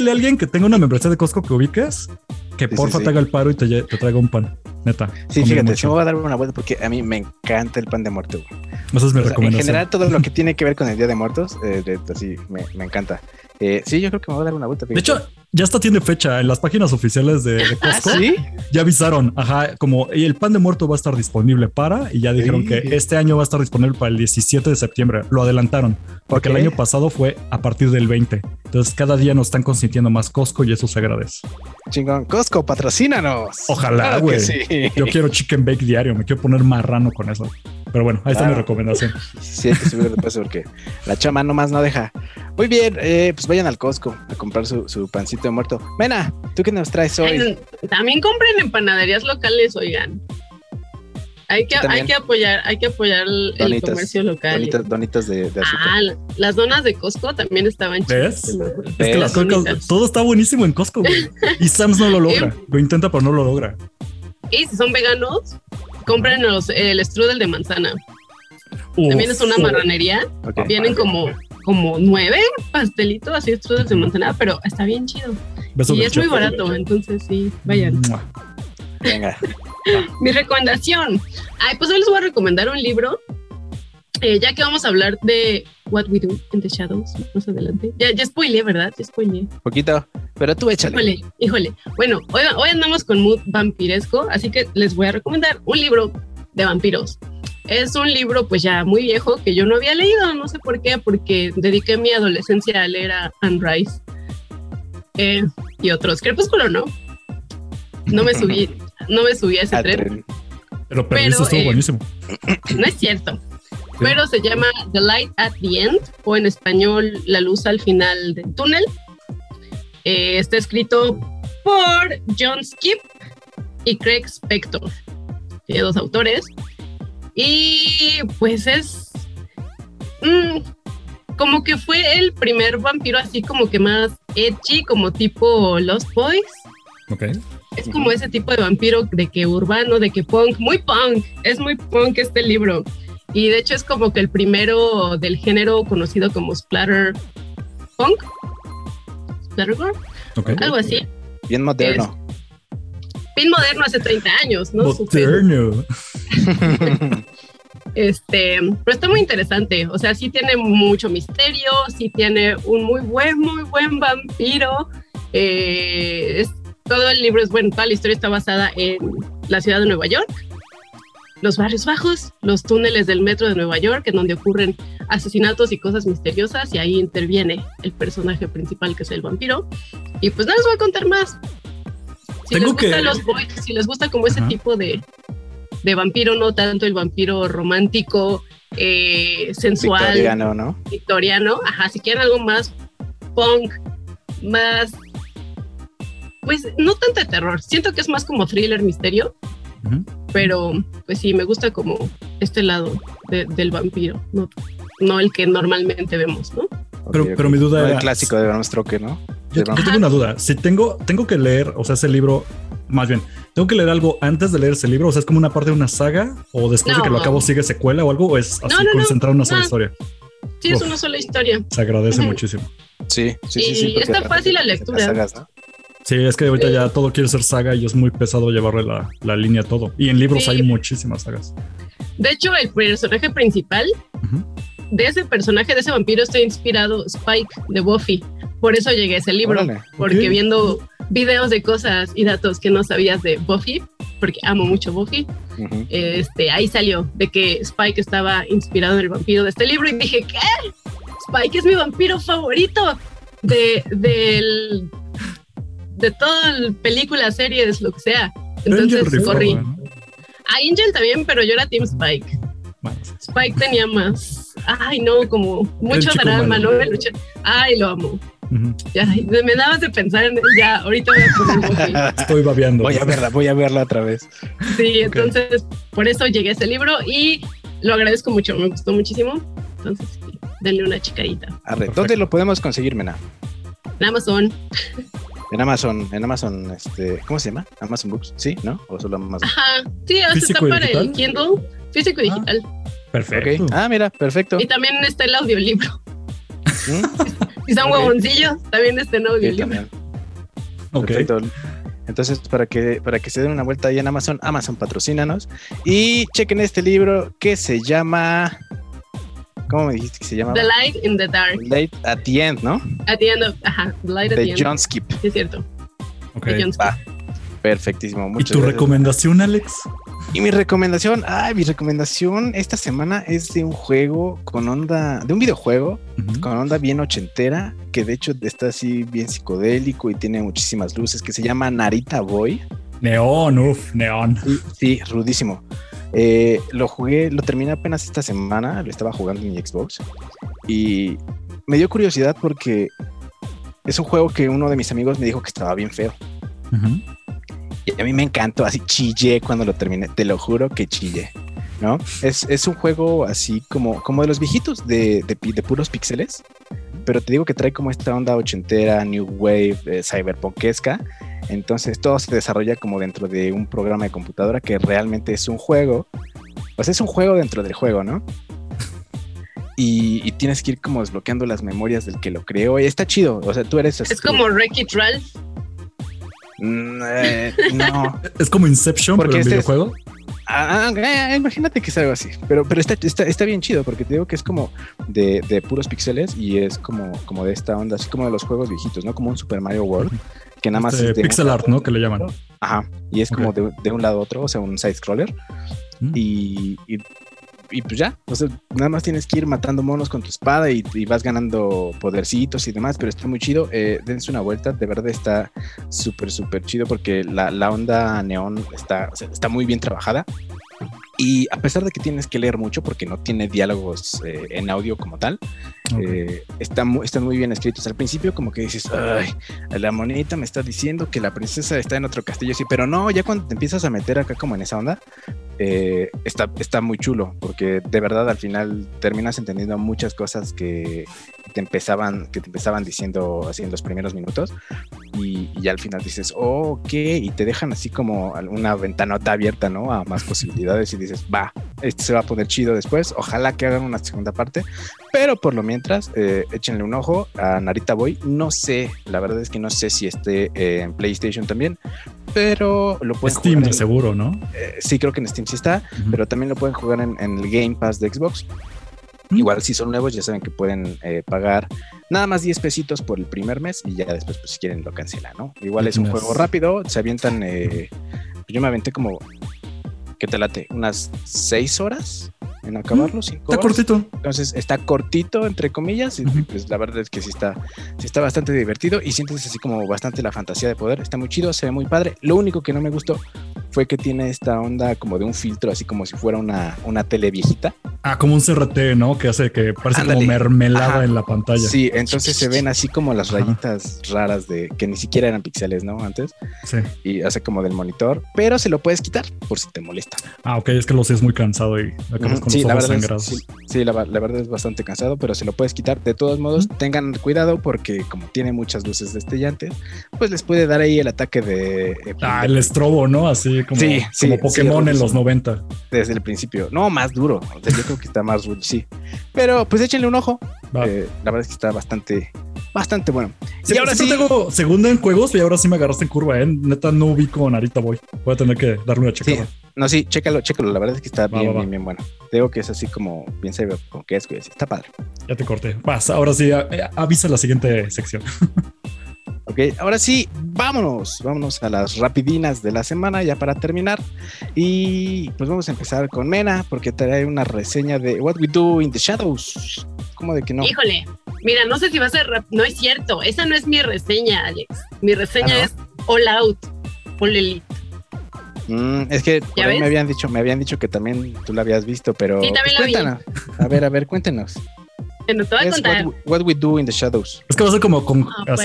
a alguien que tenga una membresía de Costco que ubiques, que sí, porfa sí. Te haga el paro y te traiga un pan, neta. Sí, fíjate, yo me voy a dar una vuelta porque a mí me encanta el pan de muerto. Esa es mi recomendación. En general, todo lo que tiene que ver con el Día de Muertos, así me encanta. Sí, yo creo que me voy a dar una vuelta. Fíjate. De hecho, ya hasta tiene fecha en las páginas oficiales de Costco. ¿Ah, sí? Ya avisaron, ajá, como el pan de muerto va a estar disponible y ya dijeron que este año va a estar disponible para el 17 de septiembre. Lo adelantaron porque el año pasado fue a partir del 20. Entonces cada día nos están consintiendo más Costco y eso se agradece. Chingón, Costco, patrocínanos. Ojalá, güey. Claro sí. Yo quiero chicken bake diario, me quiero poner marrano con eso. Pero bueno, ahí está mi recomendación. Sí, hay que subir de peso porque la chama nomás no deja. Muy bien, pues vayan al Costco a comprar su pancito de muerto. Mena, ¿tú qué nos traes hoy? También compren en panaderías locales, oigan. Hay que apoyar el comercio local. Donitas de azúcar. Ah, las donas de Costco también estaban chidas. Es que las cocas, todo está buenísimo en Costco, güey. Y Sam's no lo logra. Lo intenta, pero no lo logra. Y si son veganos, compren el strudel de manzana. También es una marranería. Okay. Tienen como 9 pastelitos así strudel de manzana, pero está bien chido. Besos y es muy barato, entonces sí, vayan. Venga. Mi recomendación. Pues hoy les voy a recomendar un libro. Ya que vamos a hablar de What We Do in the Shadows más adelante. Ya spoileé, ¿verdad? Ya spoileé. Poquito, pero tú échale. Híjole. Bueno, hoy andamos con mood vampiresco, así que les voy a recomendar un libro de vampiros. Es un libro pues ya muy viejo que yo no había leído, no sé por qué, porque dediqué mi adolescencia a leer a Anne Rice y otros. Crepúsculo, ¿no? No me subí a ese tren. Pero eso estuvo buenísimo. No es cierto. Sí. Pero se llama The Light at the End, o en español, La Luz al Final del Túnel. Está escrito por John Skip y Craig Spector. Tiene 2 autores. Y pues es... como que fue el primer vampiro así como que más edgy, como tipo Lost Boys. Okay. Es como ese tipo de vampiro de que urbano, de que punk, muy punk. Es muy punk este libro. Y de hecho es como que el primero del género conocido como splatter punk, splattercore, algo así. Bien moderno. Bien moderno hace 30 años, ¿no? Moderno. Pero está muy interesante, o sea, sí tiene mucho misterio, sí tiene un muy buen vampiro. Todo el libro es bueno, toda la historia está basada en la ciudad de Nueva York, los barrios bajos, los túneles del metro de Nueva York, en donde ocurren asesinatos y cosas misteriosas, y ahí interviene el personaje principal, que es el vampiro. Y pues no les voy a contar más. Si les gusta como ese tipo de vampiro, no tanto el vampiro romántico, sensual, victoriano, ¿no? Victoriano, ajá, si quieren algo más punk, más, pues no tanto de terror, siento que es más como thriller, misterio, pero pues sí, me gusta como este lado del vampiro, no el que normalmente vemos, ¿no? Pero mi duda era... El clásico de Bram Stoker, ¿no? Yo tengo una duda. Si tengo que leer, o sea, ese libro, más bien, ¿tengo que leer algo antes de leer ese libro? O sea, ¿es como una parte de una saga? ¿O después de que lo acabo sigue secuela o algo? ¿O es así concentrado en una sola historia? Sí, es una sola historia. Se agradece muchísimo. Sí. Y está fácil la lectura. Sagas, ¿no? Sí, es que ahorita ya todo quiere ser saga y es muy pesado llevarle la línea a todo. Y en libros hay muchísimas sagas. De hecho, el personaje principal... De ese personaje, de ese vampiro, estoy inspirado Spike de Buffy. Por eso llegué a ese libro. Órale, porque viendo videos de cosas y datos que no sabías de Buffy, porque amo mucho Buffy, ahí salió de que Spike estaba inspirado en el vampiro de este libro. Y dije, ¿qué? Spike es mi vampiro favorito de toda la película, series, lo que sea. Entonces corrí. A Angel también, pero yo era Team Spike. Spike tenía más, como mucho drama, ¿no? Ay, lo amo. Ya, me dabas de pensar en ya, ahorita voy a poner Buffy. Estoy babeando. Voy a verla otra vez. Sí, entonces por eso llegué a este libro y lo agradezco mucho, me gustó muchísimo. Entonces, sí, denle una checadita. Arre, ¿dónde lo podemos conseguir, Mena? En Amazon. En Amazon, ¿cómo se llama? Amazon Books, ¿sí? ¿No? ¿O solo Amazon? Ajá, sí, está para el Kindle, físico y digital. Perfecto. Okay. Ah, mira, perfecto. Y también está el audiolibro. Si son huevoncillos, también está el audiolibro. Okay. Perfecto. Entonces, para que se den una vuelta ahí en Amazon, patrocínanos. Y chequen este libro que se llama... ¿Cómo me dijiste que se llama? The Light in the Dark. The Light at the End, ¿no? At the End, The Light at the End. De John Skip. Sí, es cierto. Ok. Va. Perfectísimo. Muchas ¿Y tu gracias. Recomendación, Alex? Y mi recomendación, esta semana es de un juego con onda, de un videojuego con onda bien ochentera, que de hecho está así bien psicodélico y tiene muchísimas luces, que se llama Narita Boy. Neón. Sí, rudísimo. Lo terminé apenas esta semana, lo estaba jugando en mi Xbox y me dio curiosidad porque es un juego que uno de mis amigos me dijo que estaba bien feo. Y a mí me encantó, así chillé cuando lo terminé, te lo juro que chillé, ¿no? Es un juego así como de los viejitos de puros píxeles, pero te digo que trae como esta onda ochentera, new wave, cyberpunkesca. Entonces todo se desarrolla como dentro de un programa de computadora que realmente es un juego. Pues es un juego dentro del juego, ¿no? Y tienes que ir como desbloqueando las memorias del que lo creó. Y está chido, o sea, tú eres... Es como Wreck-It Ralph. No. ¿Es como Inception, porque pero en videojuego? Imagínate que es algo así. Pero está bien chido, porque te digo que es como de puros píxeles y es como de esta onda, así como de los juegos viejitos, ¿no? Como un Super Mario World. Que nada más es de pixel art, ¿no? Que le llaman. Ajá. Y es como de un lado a otro, o sea, un side scroller. Y pues ya, o sea, nada más tienes que ir matando monos con tu espada y vas ganando podercitos y demás, pero está muy chido. Dense una vuelta, de verdad está súper chido porque la onda neón está muy bien trabajada. Y a pesar de que tienes que leer mucho porque no tiene diálogos en audio como tal, están muy bien escritos. Al principio como que dices, ay, la monita me está diciendo que la princesa está en otro castillo, sí, pero no, ya cuando te empiezas a meter acá como en esa onda, está muy chulo porque de verdad al final terminas entendiendo muchas cosas que te empezaban diciendo así en los primeros minutos y al final dices, ok, y te dejan así como una ventanota abierta, ¿no? A más posibilidades y dices, va, esto se va a poner chido después, ojalá que hagan una segunda parte, pero por lo mientras, échenle un ojo a Narita Boy. No sé, la verdad es que no sé si esté en PlayStation también, pero lo pueden Steam jugar en, seguro, ¿no? Sí, creo que en Steam sí está, pero también lo pueden jugar en el Game Pass de Xbox. Igual si son nuevos ya saben que pueden pagar nada más 10 pesitos por el primer mes y ya después pues si quieren lo cancelan, ¿no? Igual es un juego rápido, se avientan, yo me aventé como, ¿qué te late? Unas 6 horas en acabarlo, 5 horas. Está cortito. Entonces está cortito, entre comillas, y pues la verdad es que sí está bastante divertido y sientes así como bastante la fantasía de poder, está muy chido, se ve muy padre. Lo único que no me gustó fue que tiene esta onda como de un filtro, así como si fuera una tele viejita. Ah, como un CRT, ¿no? Que hace que parece como mermelada en la pantalla. Sí, entonces se ven así como las rayitas raras de que ni siquiera eran píxeles, ¿no? Antes. Sí. Y hace como del monitor, pero se lo puedes quitar por si te molesta. Ah, ok, es que lo sé, es muy cansado y acabas con los ojos sangrados. Sí, la verdad es bastante cansado, pero se lo puedes quitar. De todos modos, tengan cuidado porque como tiene muchas luces destellantes, pues les puede dar ahí el ataque de... el estrobo, ¿no? Así. Como Pokémon en los 90. Desde el principio. No, más duro. O sea, yo creo que está más duro, sí. Pero pues échenle un ojo. La verdad es que está bastante bueno. Sí, y ahora sí tengo segunda en juegos y ahora sí me agarraste en curva, ¿eh? Neta no ubico a Narita Boy. Voy a tener que darle una checada. Sí. No, sí, chécalo. La verdad es que está bien bueno. Digo que es así como bien serio con que es, güey. Está padre. Ya te corté. Vas, ahora sí, avisa la siguiente sección. Ok, ahora sí, vámonos a las rapidinas de la semana ya para terminar. Y pues vamos a empezar con Mena porque trae una reseña de What We Do in the Shadows. ¿Cómo de que no? Híjole, mira, no sé si va a ser... No es cierto, esa no es mi reseña, Alex. Mi reseña es All Out, All Elite. Es que por ahí me habían dicho que también tú la habías visto, pero... Sí, también pues, la vi. A ver, cuéntanos. Bueno, te voy a contar. What we do in the Shadows. Es que va a ser como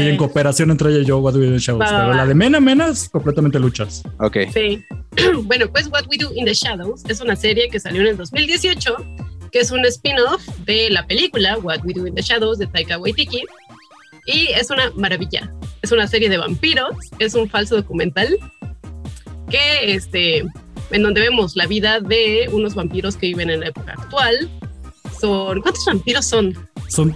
en cooperación entre ella y yo, What We Do in the Shadows. Pero la de Mena es completamente luchas. Ok. Sí. Bueno, pues What We Do in the Shadows es una serie que salió en el 2018, que es un spin-off de la película What We Do in the Shadows de Taika Waititi. Y es una maravilla. Es una serie de vampiros, es un falso documental que, en donde vemos la vida de unos vampiros que viven en la época actual. ¿Cuántos vampiros son? Son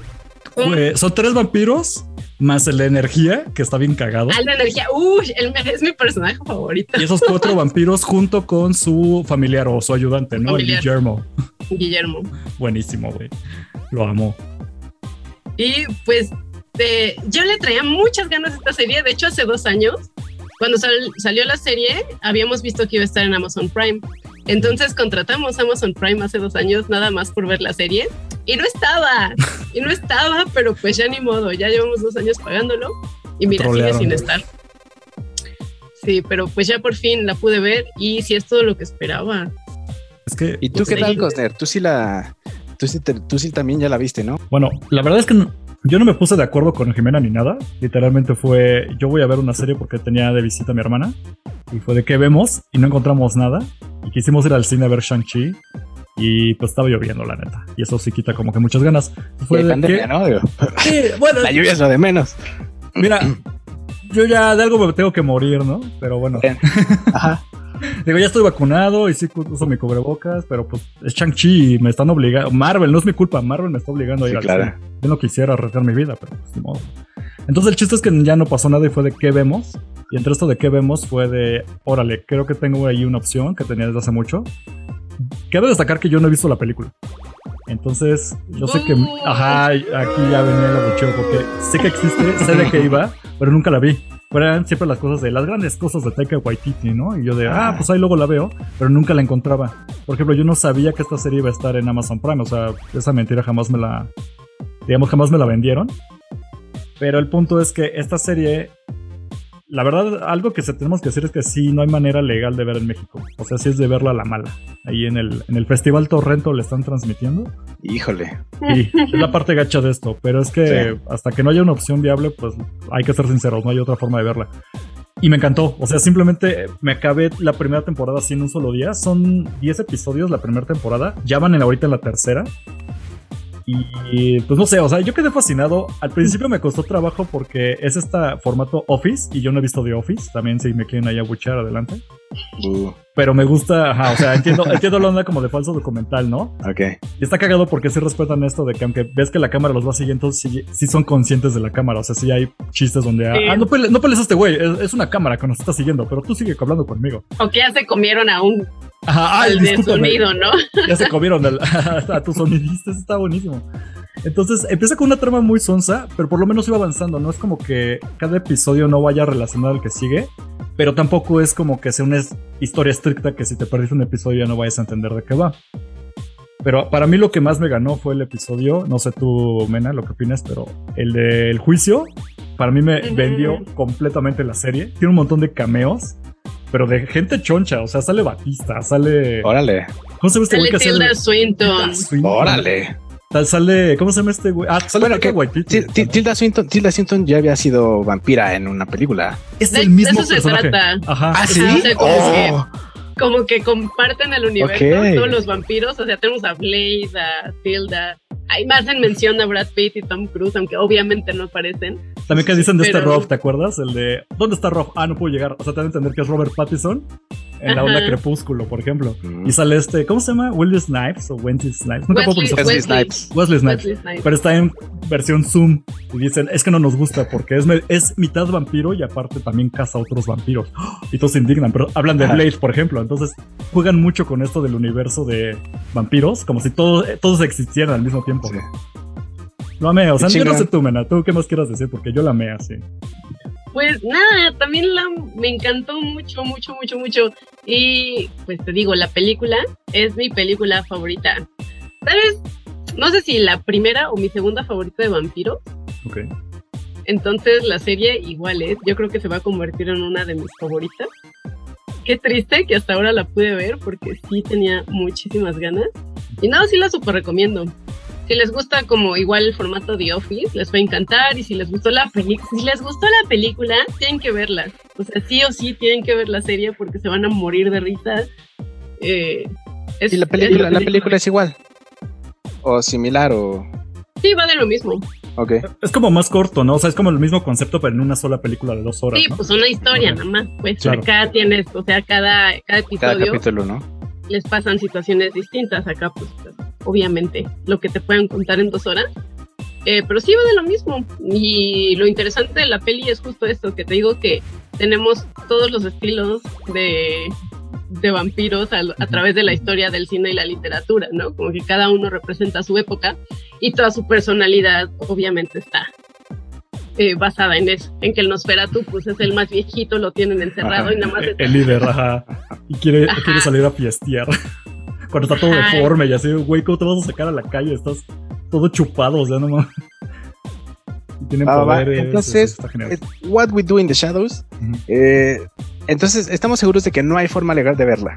3 vampiros más el de energía, que está bien cagado. Ah, el de energía. Uy, es mi personaje favorito. Y esos 4 vampiros junto con su familiar o su ayudante, ¿no? Familiar. El Guillermo. Buenísimo, güey. Lo amo. Y pues yo le traía muchas ganas a esta serie. De hecho, hace 2 años, cuando salió la serie, habíamos visto que iba a estar en Amazon Prime. Entonces contratamos Amazon Prime hace 2 años nada más por ver la serie y no estaba, pero pues ya ni modo, ya llevamos 2 años pagándolo y mira, sigue sin estar. Sí, pero pues ya por fin la pude ver y sí es todo lo que esperaba. Es que, ¿y tú qué tal, Costner? Tú sí también ya la viste, ¿no? Bueno, la verdad es que yo no me puse de acuerdo con Jimena ni nada. Literalmente fue, yo voy a ver una serie porque tenía de visita a mi hermana. Y fue de qué vemos y no encontramos nada. Y quisimos ir al cine a ver Shang-Chi. Y pues estaba lloviendo, la neta. Y eso sí quita como que muchas ganas. Fue de pandemia, ¿no? Sí, bueno. La lluvia es lo de menos. Mira, yo ya de algo me tengo que morir, ¿no? Pero bueno. Ajá. Digo, ya estoy vacunado y sí uso mi cubrebocas, pero pues es Shang-Chi y me están obligando. Marvel, no es mi culpa, Marvel me está obligando a ir al cine. Yo no quisiera arriesgar mi vida, pero pues ni modo. Entonces el chiste es que ya no pasó nada y fue de qué vemos. Y entre esto de qué vemos fue de, órale, creo que tengo ahí una opción que tenía desde hace mucho. Cabe destacar que yo no he visto la película. Entonces, yo sé que... Ajá, aquí ya venía el abucheo porque sé que existe, sé de qué iba, pero nunca la vi. Eran siempre las cosas de las grandes cosas de Taika Waititi, ¿no? Y yo de, pues ahí luego la veo, pero nunca la encontraba. Por ejemplo, yo no sabía que esta serie iba a estar en Amazon Prime. O sea, esa mentira jamás me la vendieron. Pero el punto es que esta serie... La verdad, algo que tenemos que decir es que sí, no hay manera legal de ver en México. O sea, sí es de verla a la mala. Ahí en el Festival Torrento le están transmitiendo. Híjole. Sí, es la parte gacha de esto. Pero es que hasta que no haya una opción viable, pues hay que ser sinceros, no hay otra forma de verla. Y me encantó. O sea, simplemente me acabé la primera temporada así en un solo día. Son 10 episodios la primera temporada. Ya van ahorita en la tercera. Y pues no sé, o sea, yo quedé fascinado. Al principio me costó trabajo porque es este formato Office y yo no he visto The Office. También si me quieren ahí abuchar, adelante. Pero me gusta, ajá, o sea, entiendo la onda como de falso documental, ¿no? Ok. Y está cagado porque sí respetan esto de que aunque ves que la cámara los va siguiendo, sí son conscientes de la cámara. O sea, sí hay chistes donde... Sí. Ah, no pelees a este güey, es una cámara que nos está siguiendo, pero tú sigue hablando conmigo. O que ya se comieron a un... Ajá, al de sonido, ¿no? Ya se comieron a tus sonidistas, está buenísimo. Entonces empieza con una trama muy sonsa, pero por lo menos iba avanzando. No es como que cada episodio no vaya relacionado al que sigue, pero tampoco es como que sea una historia estricta que si te perdiste un episodio ya no vayas a entender de qué va. Pero para mí lo que más me ganó fue el episodio, no sé tú, Mena, lo que opinas, pero el del juicio para mí me vendió completamente la serie. Tiene un montón de cameos, pero de gente choncha, o sea, sale Batista, sale... Órale. ¿Cómo se llama este güey que sale? Tilda Swinton. Órale. Sale... ¿Cómo se llama este güey? Ah, sale Taika Waititi. Tilda Swinton ya había sido vampira en una película. Es el mismo personaje. De eso se trata. Ajá. ¿Ah, sí? Oh. Como que comparten el universo, okay, todos los vampiros. O sea, tenemos a Blade, a Tilda. Hay más en mención a Brad Pitt y Tom Cruise, aunque obviamente no aparecen. También que dicen de este Rob, ¿te acuerdas? El de, ¿dónde está Rob? Ah, no puedo llegar. O sea, te van a entender que es Robert Pattinson en la onda Crepúsculo, por ejemplo. Y sale este, ¿cómo se llama? Wesley Snipes o Wesley Snipes. No, Wesley Snipes. Pero está en versión Zoom. Y dicen, es que no nos gusta porque es mitad vampiro y aparte también caza a otros vampiros. Y todos se indignan, pero hablan de Blade, por ejemplo. Entonces, juegan mucho con esto del universo de vampiros, como si todos existieran al mismo tiempo. Sí. Lo amé, o sea, yo no sé tú, Mena, ¿tú qué más quieras decir? Porque yo la amé así. Pues nada, también me encantó mucho. Y pues te digo, la película es mi película favorita. ¿Sabes? No sé si la primera o mi segunda favorita de vampiros. Ok. Entonces la serie igual es, yo creo que se va a convertir en una de mis favoritas. Qué triste que hasta ahora la pude ver porque sí tenía muchísimas ganas. Y nada, sí la super recomiendo. Si les gusta como igual el formato de Office, les va a encantar. Y si les gustó la película, tienen que verla. O sea, sí o sí tienen que ver la serie porque se van a morir de risa. Y la película es igual. O similar o... Sí, va de lo mismo. Okay. Es como más corto, ¿no? O sea, es como el mismo concepto, pero en una sola película de 2 horas. Sí, ¿no? Pues una historia nada más. Pues claro. Acá tienes, o sea, cada episodio. Cada capítulo, ¿no? Les pasan situaciones distintas. Acá, pues, obviamente, lo que te pueden contar en 2 horas. Pero sí va de lo mismo. Y lo interesante de la peli es justo esto, que te digo que tenemos todos los estilos de vampiros a través de la historia del cine y la literatura, ¿no? Como que cada uno representa su época y toda su personalidad obviamente está basada en eso, en que el Nosferatu pues es el más viejito, lo tienen encerrado, ajá, y nada más está... el líder, ajá, y quiere salir a fiestear cuando está todo deforme y así, güey, ¿cómo te vas a sacar a la calle? Estás todo chupado, o sea, no mames. Tienen poderes. Entonces, What We Do in the Shadows. Entonces, estamos seguros de que no hay forma legal de verla.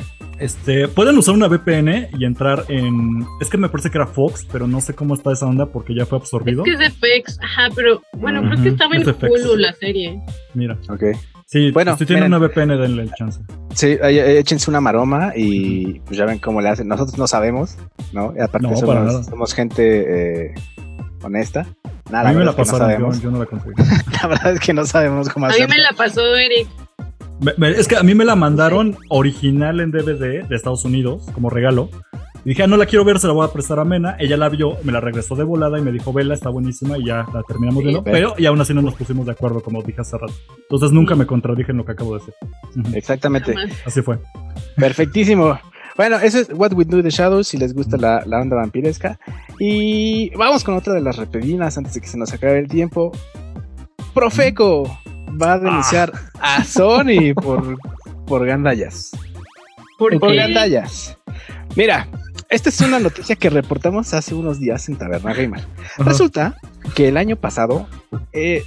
Pueden usar una VPN y entrar en... Es que me parece que era Fox, pero no sé cómo está esa onda porque ya fue absorbido. Es que es de FX, ajá, pero bueno, creo que estaba en Hulu la serie. Mira. Ok. Sí, bueno, si tienen una VPN, denle el chance. Sí, échense una maroma y pues ya ven cómo le hacen. Nosotros no sabemos, ¿no? Y aparte somos gente honesta. Nada, a mí me la pasó, yo no la conseguí. La verdad es que no sabemos cómo hacerlo. A mí me la pasó Eric. Es que a mí me la mandaron original en DVD de Estados Unidos como regalo. Y dije, no la quiero ver, se la voy a prestar a Mena. Ella la vio, me la regresó de volada y me dijo, vela, está buenísima y ya la terminamos viendo. Pero y aún así no nos pusimos de acuerdo, como dije hace rato. Entonces nunca me contradije en lo que acabo de decir. Exactamente. Así fue. Perfectísimo. Bueno, eso es What We Do in the Shadows, si les gusta la onda vampiresca. Y vamos con otra de las repetidas antes de que se nos acabe el tiempo. Profeco va a denunciar a Sony por gandallas. Por gandallas. Mira, esta es una noticia que reportamos hace unos días en Taberna Gamer. Resulta que el año pasado,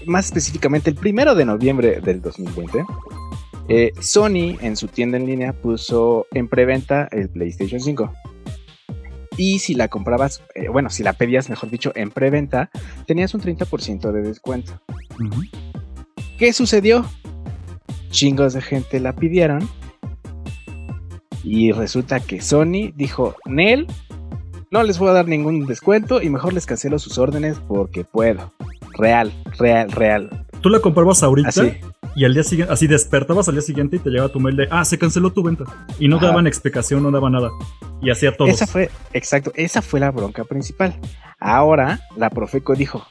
más específicamente el 1 de noviembre del 2020... Sony en su tienda en línea puso en preventa el PlayStation 5 y si la comprabas, si la pedías, mejor dicho, en preventa, tenías un 30% de descuento. ¿Qué sucedió? Chingos de gente la pidieron y resulta que Sony dijo, Nel, No les voy a dar ningún descuento y mejor les cancelo sus órdenes porque puedo. Real. Tú la comprabas ahorita así. Y al día siguiente, así despertabas al día siguiente y te llegaba tu mail de, ah, se canceló tu venta. Y no daban explicación, no daban nada. Y hacía todo. Esa fue, exacto, esa fue la bronca principal. Ahora la Profeco dijo,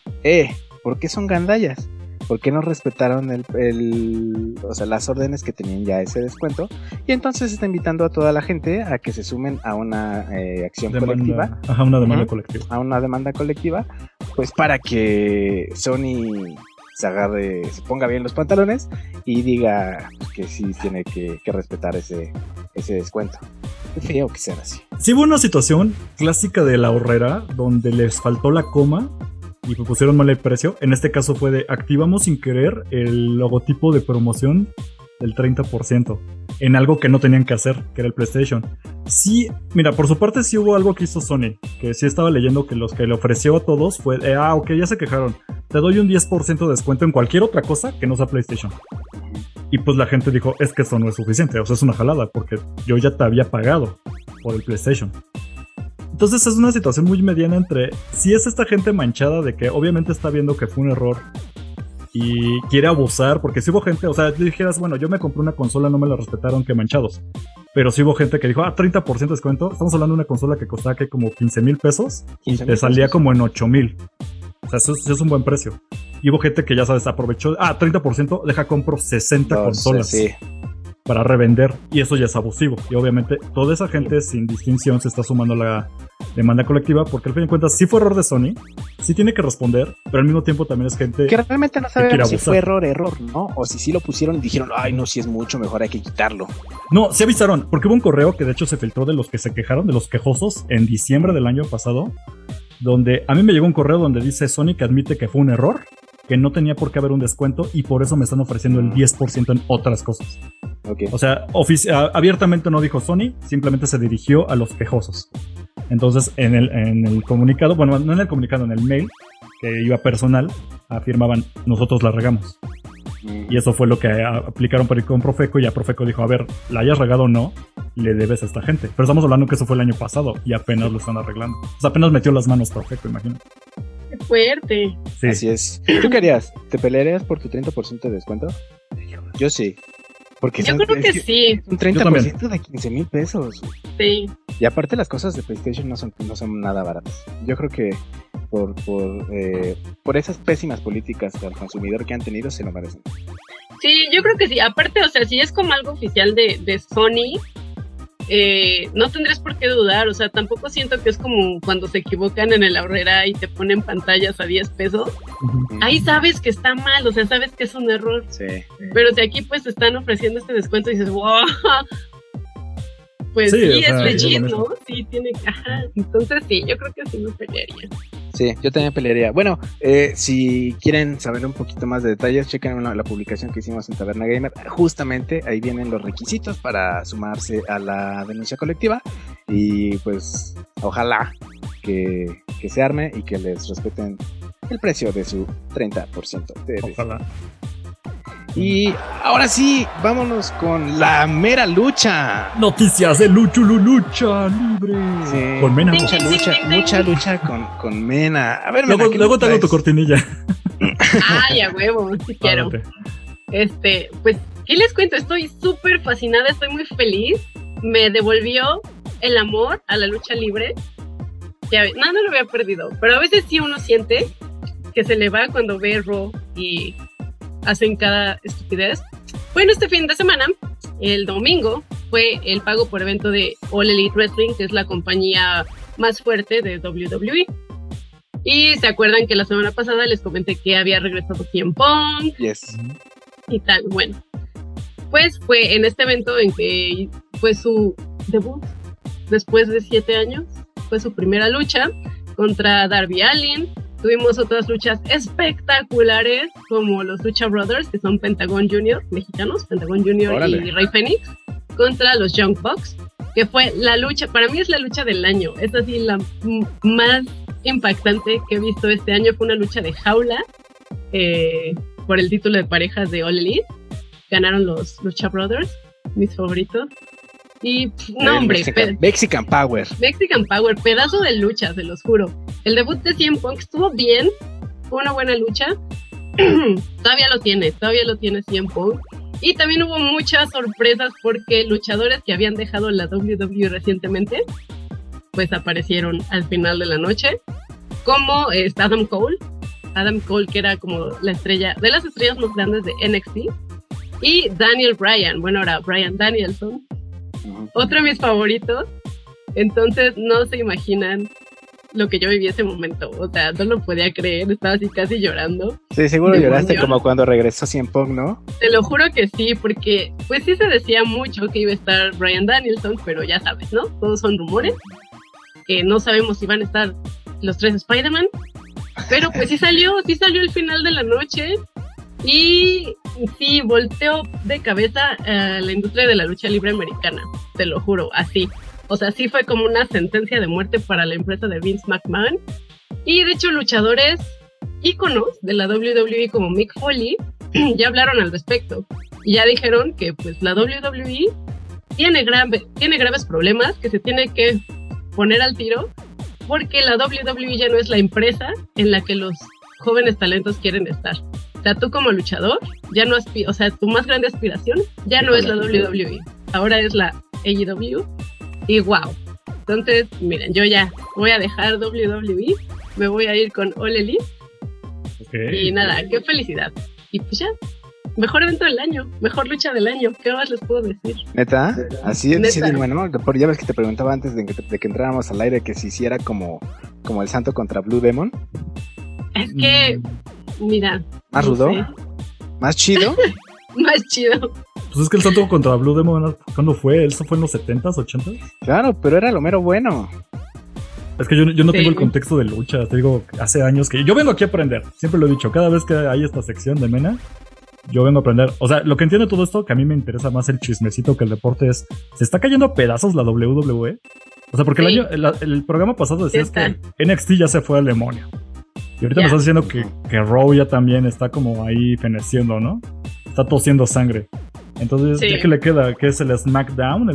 ¿por qué son gandallas? ¿Por qué no respetaron las órdenes que tenían ya ese descuento? Y entonces está invitando a toda la gente a que se sumen a una acción colectiva. Ajá, una demanda colectiva. A una demanda colectiva, pues para que Sony se ponga bien los pantalones y diga que sí tiene que respetar ese descuento. Qué feo que sea así. Sí, hubo una situación clásica de La Horrera donde les faltó la coma y pusieron mal el precio. En este caso fue de activamos sin querer el logotipo de promoción del 30% en algo que no tenían que hacer, que era el PlayStation. Sí, mira, por su parte sí hubo algo que hizo Sony, que sí estaba leyendo que los que le ofreció a todos fue, ya se quejaron, te doy un 10% de descuento en cualquier otra cosa que no sea PlayStation. Y pues la gente dijo, es que eso no es suficiente, o sea, es una jalada, porque yo ya te había pagado por el PlayStation. Entonces es una situación muy mediana entre si es esta gente manchada de que obviamente está viendo que fue un error y quiere abusar, porque si hubo gente, o sea, dijeras, bueno, yo me compré una consola, no me la respetaron, que manchados. Pero si hubo gente que dijo, 30% descuento, estamos hablando de una consola que costaba que como 15,000 pesos y te salía como en 8,000. O sea, eso es un buen precio. Y hubo gente que ya sabes, aprovechó, 30%, deja compro 60 consolas. Sí. Para revender, y eso ya es abusivo. Y obviamente toda esa gente sin distinción se está sumando a la demanda colectiva, porque al fin de cuentas sí fue error de Sony, sí tiene que responder, pero al mismo tiempo también es gente que realmente no sabe si fue error, ¿no? O si sí lo pusieron y dijeron, ay no, si es mucho, mejor hay que quitarlo. No, se avisaron, porque hubo un correo que de hecho se filtró de los que se quejaron, de los quejosos, en diciembre del año pasado, donde a mí me llegó un correo donde dice Sony que admite que fue un error, que no tenía por qué haber un descuento y por eso me están ofreciendo el 10% en otras cosas. Okay. O sea, abiertamente no dijo Sony, simplemente se dirigió a los quejosos. Entonces, en el comunicado, bueno, no en el comunicado, en el mail que iba personal, afirmaban, nosotros la regamos. Y eso fue lo que aplicaron con Profeco, y a Profeco dijo, a ver, la hayas regado o no, le debes a esta gente. Pero estamos hablando que eso fue el año pasado y apenas lo están arreglando. O sea, apenas metió las manos Profeco, imagínate. ¡Qué fuerte! Sí. Así es. ¿Tú querías? ¿Te pelearías por tu 30% de descuento? Yo sí. Porque yo creo que sí. Un 30% de 15,000 pesos. Sí. Y aparte las cosas de PlayStation no son nada baratas. Yo creo que por esas pésimas políticas al consumidor que han tenido se lo merecen. Sí, yo creo que sí. Aparte, o sea, si es como algo oficial de Sony, no tendrás por qué dudar. O sea, tampoco siento que es como cuando se equivocan en el Aurrera y te ponen pantallas a 10 pesos. Ahí sabes que está mal, o sea, sabes que es un error. Sí. Pero si aquí pues te están ofreciendo este descuento y dices, wow, pues sí, es legit, ¿no? Sí, tiene que... Ajá. Entonces sí, yo creo que sí me pelearía. Sí, yo también pelearía. Bueno, si quieren saber un poquito más de detalles, chequen la publicación que hicimos en Taberna Gamer. Justamente ahí vienen los requisitos para sumarse a la denuncia colectiva. Y pues ojalá que se arme y que les respeten el precio de su 30% de descuento. Ojalá. Y ahora sí, vámonos con la mera lucha. Noticias de lucha libre. Sí. Con Mena. Mucha lucha con Mena. A ver, Mena, luego te hago tu cortinilla. Ay, a huevo, si quiero. Pues, ¿qué les cuento? Estoy súper fascinada, estoy muy feliz. Me devolvió el amor a la lucha libre. No lo había perdido, pero a veces sí uno siente que se le va cuando ve Raw y hacen cada estupidez. Bueno, este fin de semana, el domingo, fue el pago por evento de All Elite Wrestling, que es la compañía más fuerte de WWE. Y se acuerdan que la semana pasada les comenté que había regresado CM Punk. Yes. Y tal, bueno. Pues fue en este evento en que fue su debut después de 7 años. Fue su primera lucha contra Darby Allin. Tuvimos otras luchas espectaculares como los Lucha Brothers, que son Pentagon Jr., mexicanos, Pentagon Jr. Órale. Y Rey Fénix, contra los Young Bucks, que fue la lucha, para mí es la lucha del año, es así la más impactante que he visto este año. Fue una lucha de jaula por el título de parejas de All Elite, ganaron los Lucha Brothers, mis favoritos. Y no, hombre, Mexican Power. Mexican Power, pedazo de lucha, se los juro. El debut de CM Punk estuvo bien, fue una buena lucha. todavía lo tiene CM Punk. Y también hubo muchas sorpresas porque luchadores que habían dejado la WWE recientemente, pues aparecieron al final de la noche. Como Adam Cole, que era como la estrella, de las estrellas más grandes de NXT. Y Daniel Bryan, bueno, ahora Bryan Danielson, otro de mis favoritos. Entonces no se imaginan lo que yo viví ese momento, o sea, no lo podía creer, estaba así casi llorando. Sí, seguro lloraste como cuando regresó CM Punk, ¿no? Te lo juro que sí, porque pues sí se decía mucho que iba a estar Bryan Danielson, pero ya sabes, ¿no? Todos son rumores, que no sabemos si van a estar los tres Spider-Man, pero pues sí salió el final de la noche. Y sí, volteó de cabeza a la industria de la lucha libre americana, te lo juro, así. O sea, sí fue como una sentencia de muerte para la empresa de Vince McMahon. Y de hecho, luchadores íconos de la WWE como Mick Foley ya hablaron al respecto. Y ya dijeron que pues la WWE tiene graves problemas, que se tiene que poner al tiro, porque la WWE ya no es la empresa en la que los jóvenes talentos quieren estar. O sea, tú como luchador, ya no o sea, tu más grande aspiración ya no es la WWE, ahora es la AEW. Y wow. Entonces, miren, yo ya voy a dejar WWE, me voy a ir con All Elite. Okay. Y nada, qué felicidad. Y pues ya, mejor evento del año, mejor lucha del año, ¿qué más les puedo decir? ¿Neta? Así es, sí, bueno, ya ves que te preguntaba antes de que entráramos al aire que se hiciera como el Santo contra Blue Demon. Es que, mira. ¿Más no rudo? Sé. ¿Más chido? Más chido. Pues es que el Santo contra Blue Demon, ¿cuándo fue? ¿Eso fue en los 70s, 80s? Claro, pero era lo mero bueno. Es que yo no tengo el contexto de lucha, te digo, hace años que... Yo vengo aquí a aprender, siempre lo he dicho, cada vez que hay esta sección de Mena, yo vengo a aprender. O sea, lo que entiendo de todo esto, que a mí me interesa más el chismecito que el deporte es... ¿Se está cayendo a pedazos la WWE? O sea, porque sí. el programa pasado decías que NXT ya se fue al demonio. Y ahorita me estás diciendo que Raw ya también está como ahí feneciendo, ¿no? Está tosiendo sangre. Entonces, ¿ya qué le queda? ¿Qué es el SmackDown?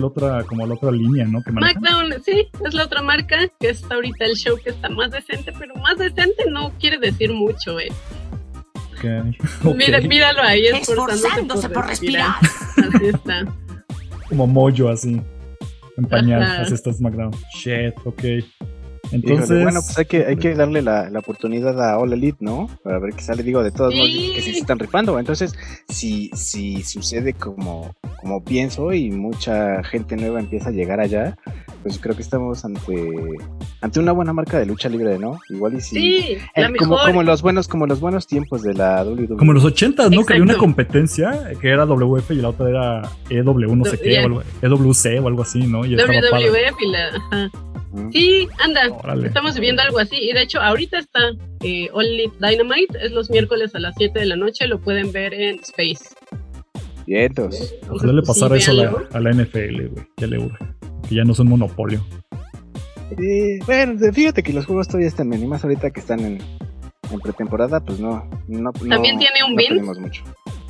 Como la otra línea, ¿no? SmackDown, sí, es la otra marca, que es ahorita el show que está más decente, pero más decente no quiere decir mucho, ¿eh? Okay. Míralo ahí esforzándose por respirar. Así está. Como mojo, así. En pañal, así está SmackDown. Shit, ok. Entonces, híjole, bueno, pues hay que darle la oportunidad a All Elite, ¿no? Para ver qué sale, digo, de todos modos que sí se están rifando. Entonces, si sucede como pienso y mucha gente nueva empieza a llegar allá, pues creo que estamos ante una buena marca de lucha libre, ¿no? Igual y si como los buenos tiempos de la WWE. Como los 80, ¿no? Exacto. Que había una competencia que era WF y la otra era EW, no sé qué, o EWC o algo así, ¿no? Y WWF y la ajá. Sí, anda, órale. Estamos viviendo algo así. Y de hecho ahorita está All Elite Dynamite, es los miércoles a las 7 de la noche, lo pueden ver en Space. Vientos. Ojalá le pasara eso a la NFL, güey, ya le urge, que ya no es un monopolio. Bueno, fíjate que los juegos todavía están bien, y más ahorita que están en pretemporada, pues no también tiene un bin. No mucho.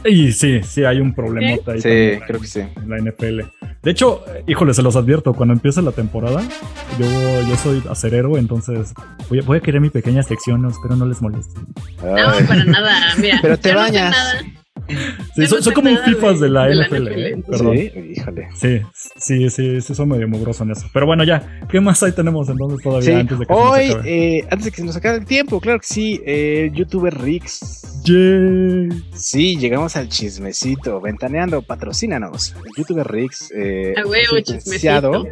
Y sí, hay un problemota ahí. Sí, también, creo que sí. En la NFL. De hecho, híjole, se los advierto, cuando empiece la temporada, yo soy acerero, entonces voy a querer mi pequeña sección, espero no les moleste. No, para nada, mira. Pero te bañas. Sí, soy como un FIFAs de la NFL. Perdón. Sí, híjole. Sí, soy medio mugroso en eso. Pero bueno, ya, ¿qué más ahí tenemos entonces todavía antes de que se nos acabe? Antes de que se nos acabe el tiempo, claro que sí, YouTuber Rix. Yeah. Sí, llegamos al chismecito, Ventaneando, patrocínanos. El YouTuber Rix fue sentenciado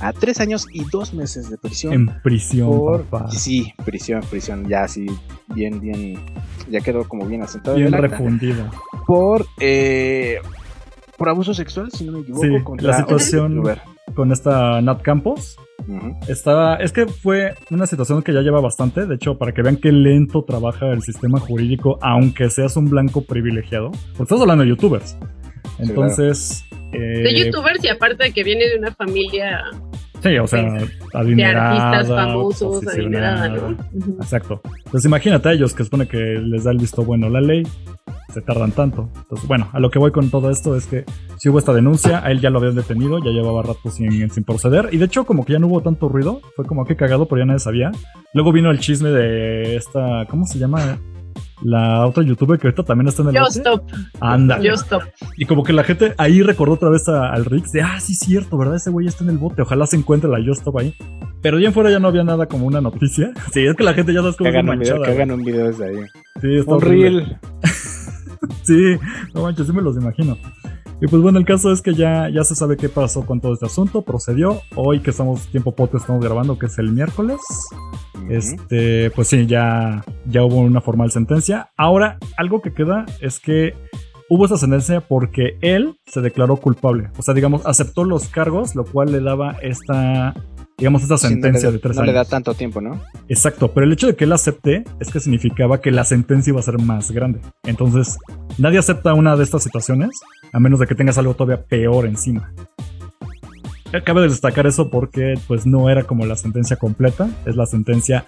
a 3 años y 2 meses de prisión. En prisión, papá. Sí, prisión, ya sí, bien, ya quedó como bien asentado. Bien refundido. Por abuso sexual, si no me equivoco. Sí, la situación con esta Nat Campos. Uh-huh. Es que fue una situación que ya lleva bastante. De hecho, para que vean qué lento trabaja el sistema jurídico, aunque seas un blanco privilegiado. Porque estás hablando de youtubers. Entonces... Sí, claro. De youtubers y aparte de que viene de una familia... Sí, o sea, adinerada, de artistas famosos, adinerada, ¿no? Uh-huh. Exacto. Entonces imagínate a ellos que supone que les da el visto bueno la ley. se tardan tanto. Entonces, bueno, a lo que voy con todo esto es que si hubo esta denuncia, a él ya lo habían detenido, ya llevaba rato sin proceder, y de hecho como que ya no hubo tanto ruido, fue como que cagado, pero ya nadie sabía. Luego vino el chisme de esta, ¿cómo se llama? La otra youtuber que ahorita también está en el Yo Stop. Anda. Yo Stop. Y como que la gente ahí recordó otra vez al Rix de, sí es cierto, ¿verdad? Ese güey está en el bote, ojalá se encuentre la Yo Stop ahí. Pero ya en fuera ya no había nada como una noticia. Sí, es que la gente ya sabes cómo es manchada. Que hagan un video desde ahí. Sí, está un reel. Sí, no manches, sí me los imagino. Y pues bueno, el caso es que ya se sabe qué pasó con todo este asunto, procedió. Hoy que estamos tiempo podcast, estamos grabando, que es el miércoles. Pues sí, ya hubo una formal sentencia. Ahora, algo que queda es que hubo esa sentencia porque él se declaró culpable. O sea, digamos, aceptó los cargos, lo cual le daba esta sentencia de 3 años. No le da tanto tiempo, ¿no? Exacto, pero el hecho de que él acepte es que significaba que la sentencia iba a ser más grande. Entonces, nadie acepta una de estas situaciones, a menos de que tengas algo todavía peor encima. Cabe destacar eso porque pues no era como la sentencia completa, es la sentencia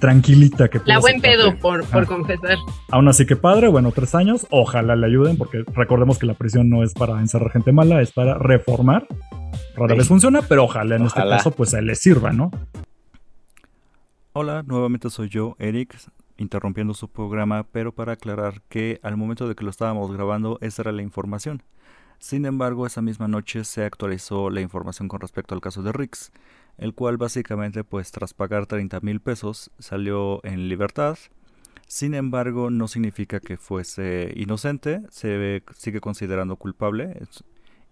tranquilita que la buen aceptarte. Pedo por confesar. Aún así que padre, bueno, 3 años, ojalá le ayuden, porque recordemos que la prisión no es para encerrar gente mala, es para reformar. Rara vez funciona, pero ojalá. Este caso pues a él le sirva, ¿no? Hola, nuevamente soy yo, Eric, interrumpiendo su programa, pero para aclarar que al momento de que lo estábamos grabando, esa era la información. Sin embargo, esa misma noche se actualizó la información con respecto al caso de Rix, el cual básicamente pues tras pagar 30,000 pesos salió en libertad. Sin embargo, no significa que fuese inocente, se sigue considerando culpable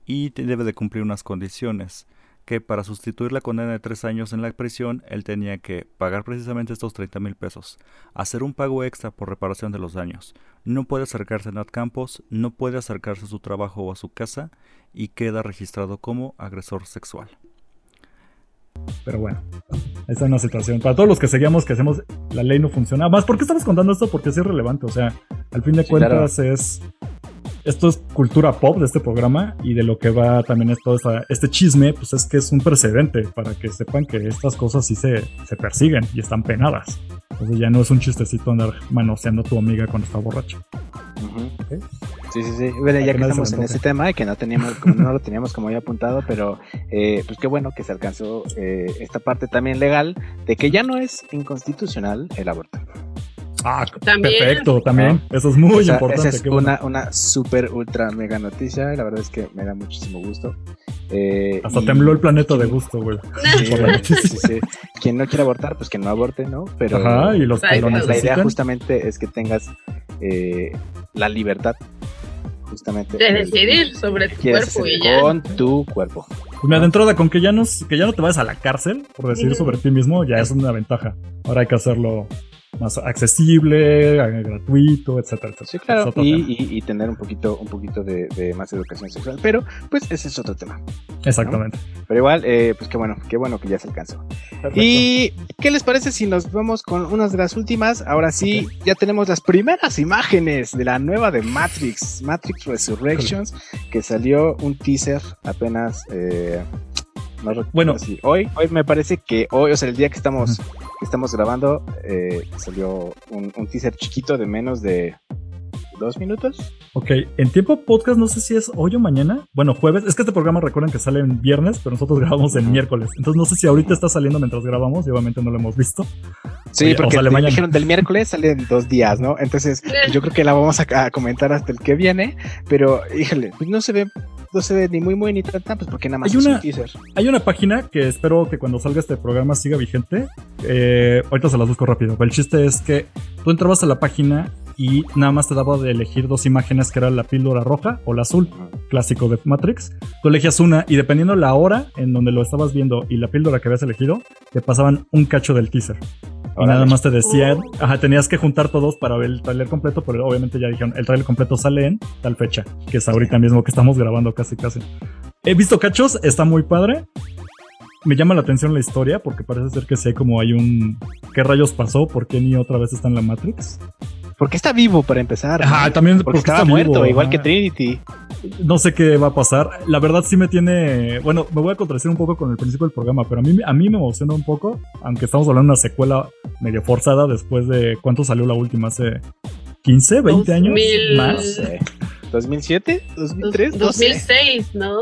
y debe de cumplir unas condiciones, que para sustituir la condena de 3 años en la prisión, él tenía que pagar precisamente estos 30,000 pesos, hacer un pago extra por reparación de los daños. No puede acercarse a Nat Campos, no puede acercarse a su trabajo o a su casa y queda registrado como agresor sexual. Pero bueno, esa es una situación. Para todos los que seguíamos que hacemos, la ley no funciona. Más, ¿por qué estamos contando esto? Porque es irrelevante. O sea, al fin de cuentas claro. Esto es cultura pop de este programa y de lo que va también es todo este chisme, pues es que es un precedente para que sepan que estas cosas sí se persiguen y están penadas. Entonces ya no es un chistecito andar manoseando a tu amiga cuando está borracha. Uh-huh. ¿Okay? Sí. Bueno, ya que estamos en ese tema y que no lo teníamos como ya apuntado, pero pues qué bueno que se alcanzó esta parte también legal de que ya no es inconstitucional el aborto. Ah, ¿también? Perfecto, también. Eso es muy importante. Esa es una super ultra mega noticia. La verdad es que me da muchísimo gusto. Hasta tembló el planeta de gusto, güey. Sí. Quien no quiere abortar, pues que no aborte, ¿no? Pero ajá, y los que la idea justamente es que tengas la libertad justamente de decidir sobre tu cuerpo y ya. Con tu cuerpo. Pues me adentrada con que ya no te vayas a la cárcel por decidir sobre ti mismo, ya es una ventaja. Ahora hay que hacerlo más accesible, gratuito, etcétera. Sí, claro, y tener un poquito de más educación sexual, pero pues ese es otro tema. Exactamente. ¿No? Pero igual, pues qué bueno que ya se alcanzó. Perfecto. ¿Y qué les parece si nos vamos con unas de las últimas? Ahora sí, okay. Ya tenemos las primeras imágenes de la nueva de Matrix Resurrections, que salió un teaser apenas... hoy me parece que hoy, o sea, el día que estamos grabando, salió un teaser chiquito de menos de 2 minutos. Ok, en tiempo podcast no sé si es hoy o mañana, bueno, jueves, es que este programa recuerden que sale en viernes, pero nosotros grabamos en miércoles, entonces no sé si ahorita está saliendo mientras grabamos y obviamente no lo hemos visto. Sí, oye, porque dijeron del miércoles sale en 2 días, ¿no? Entonces yo creo que la vamos a comentar hasta el que viene, pero híjole, pues no se ve ni muy muy ni tanta, pues porque nada más es un teaser. Hay una página que espero que cuando salga este programa siga vigente, ahorita se las busco rápido, pero el chiste es que tú entrabas a la página y nada más te daba de elegir 2 imágenes, que era la píldora roja o la azul, clásico de Matrix. Tú elegías una y dependiendo la hora en donde lo estabas viendo y la píldora que habías elegido, te pasaban un cacho del teaser. Y nada más te decían, tenías que juntar todos para ver el trailer completo, pero obviamente ya dijeron, el trailer completo sale en tal fecha, que es ahorita mismo que estamos grabando casi. He visto cachos, está muy padre. Me llama la atención la historia, porque parece ser que sí hay un... ¿Qué rayos pasó? ¿Por qué ni otra vez está en la Matrix? Porque está vivo, para empezar. También porque está muerto, vivo, igual que Trinity. No sé qué va a pasar. La verdad sí me tiene... Bueno, me voy a contradecir un poco con el principio del programa, pero a mí me emociona un poco, aunque estamos hablando de una secuela medio forzada después de... ¿Cuánto salió la última? Hace ¿15? ¿20 años? ¿Más? ¿2007? ¿2003? 2006, ¿no?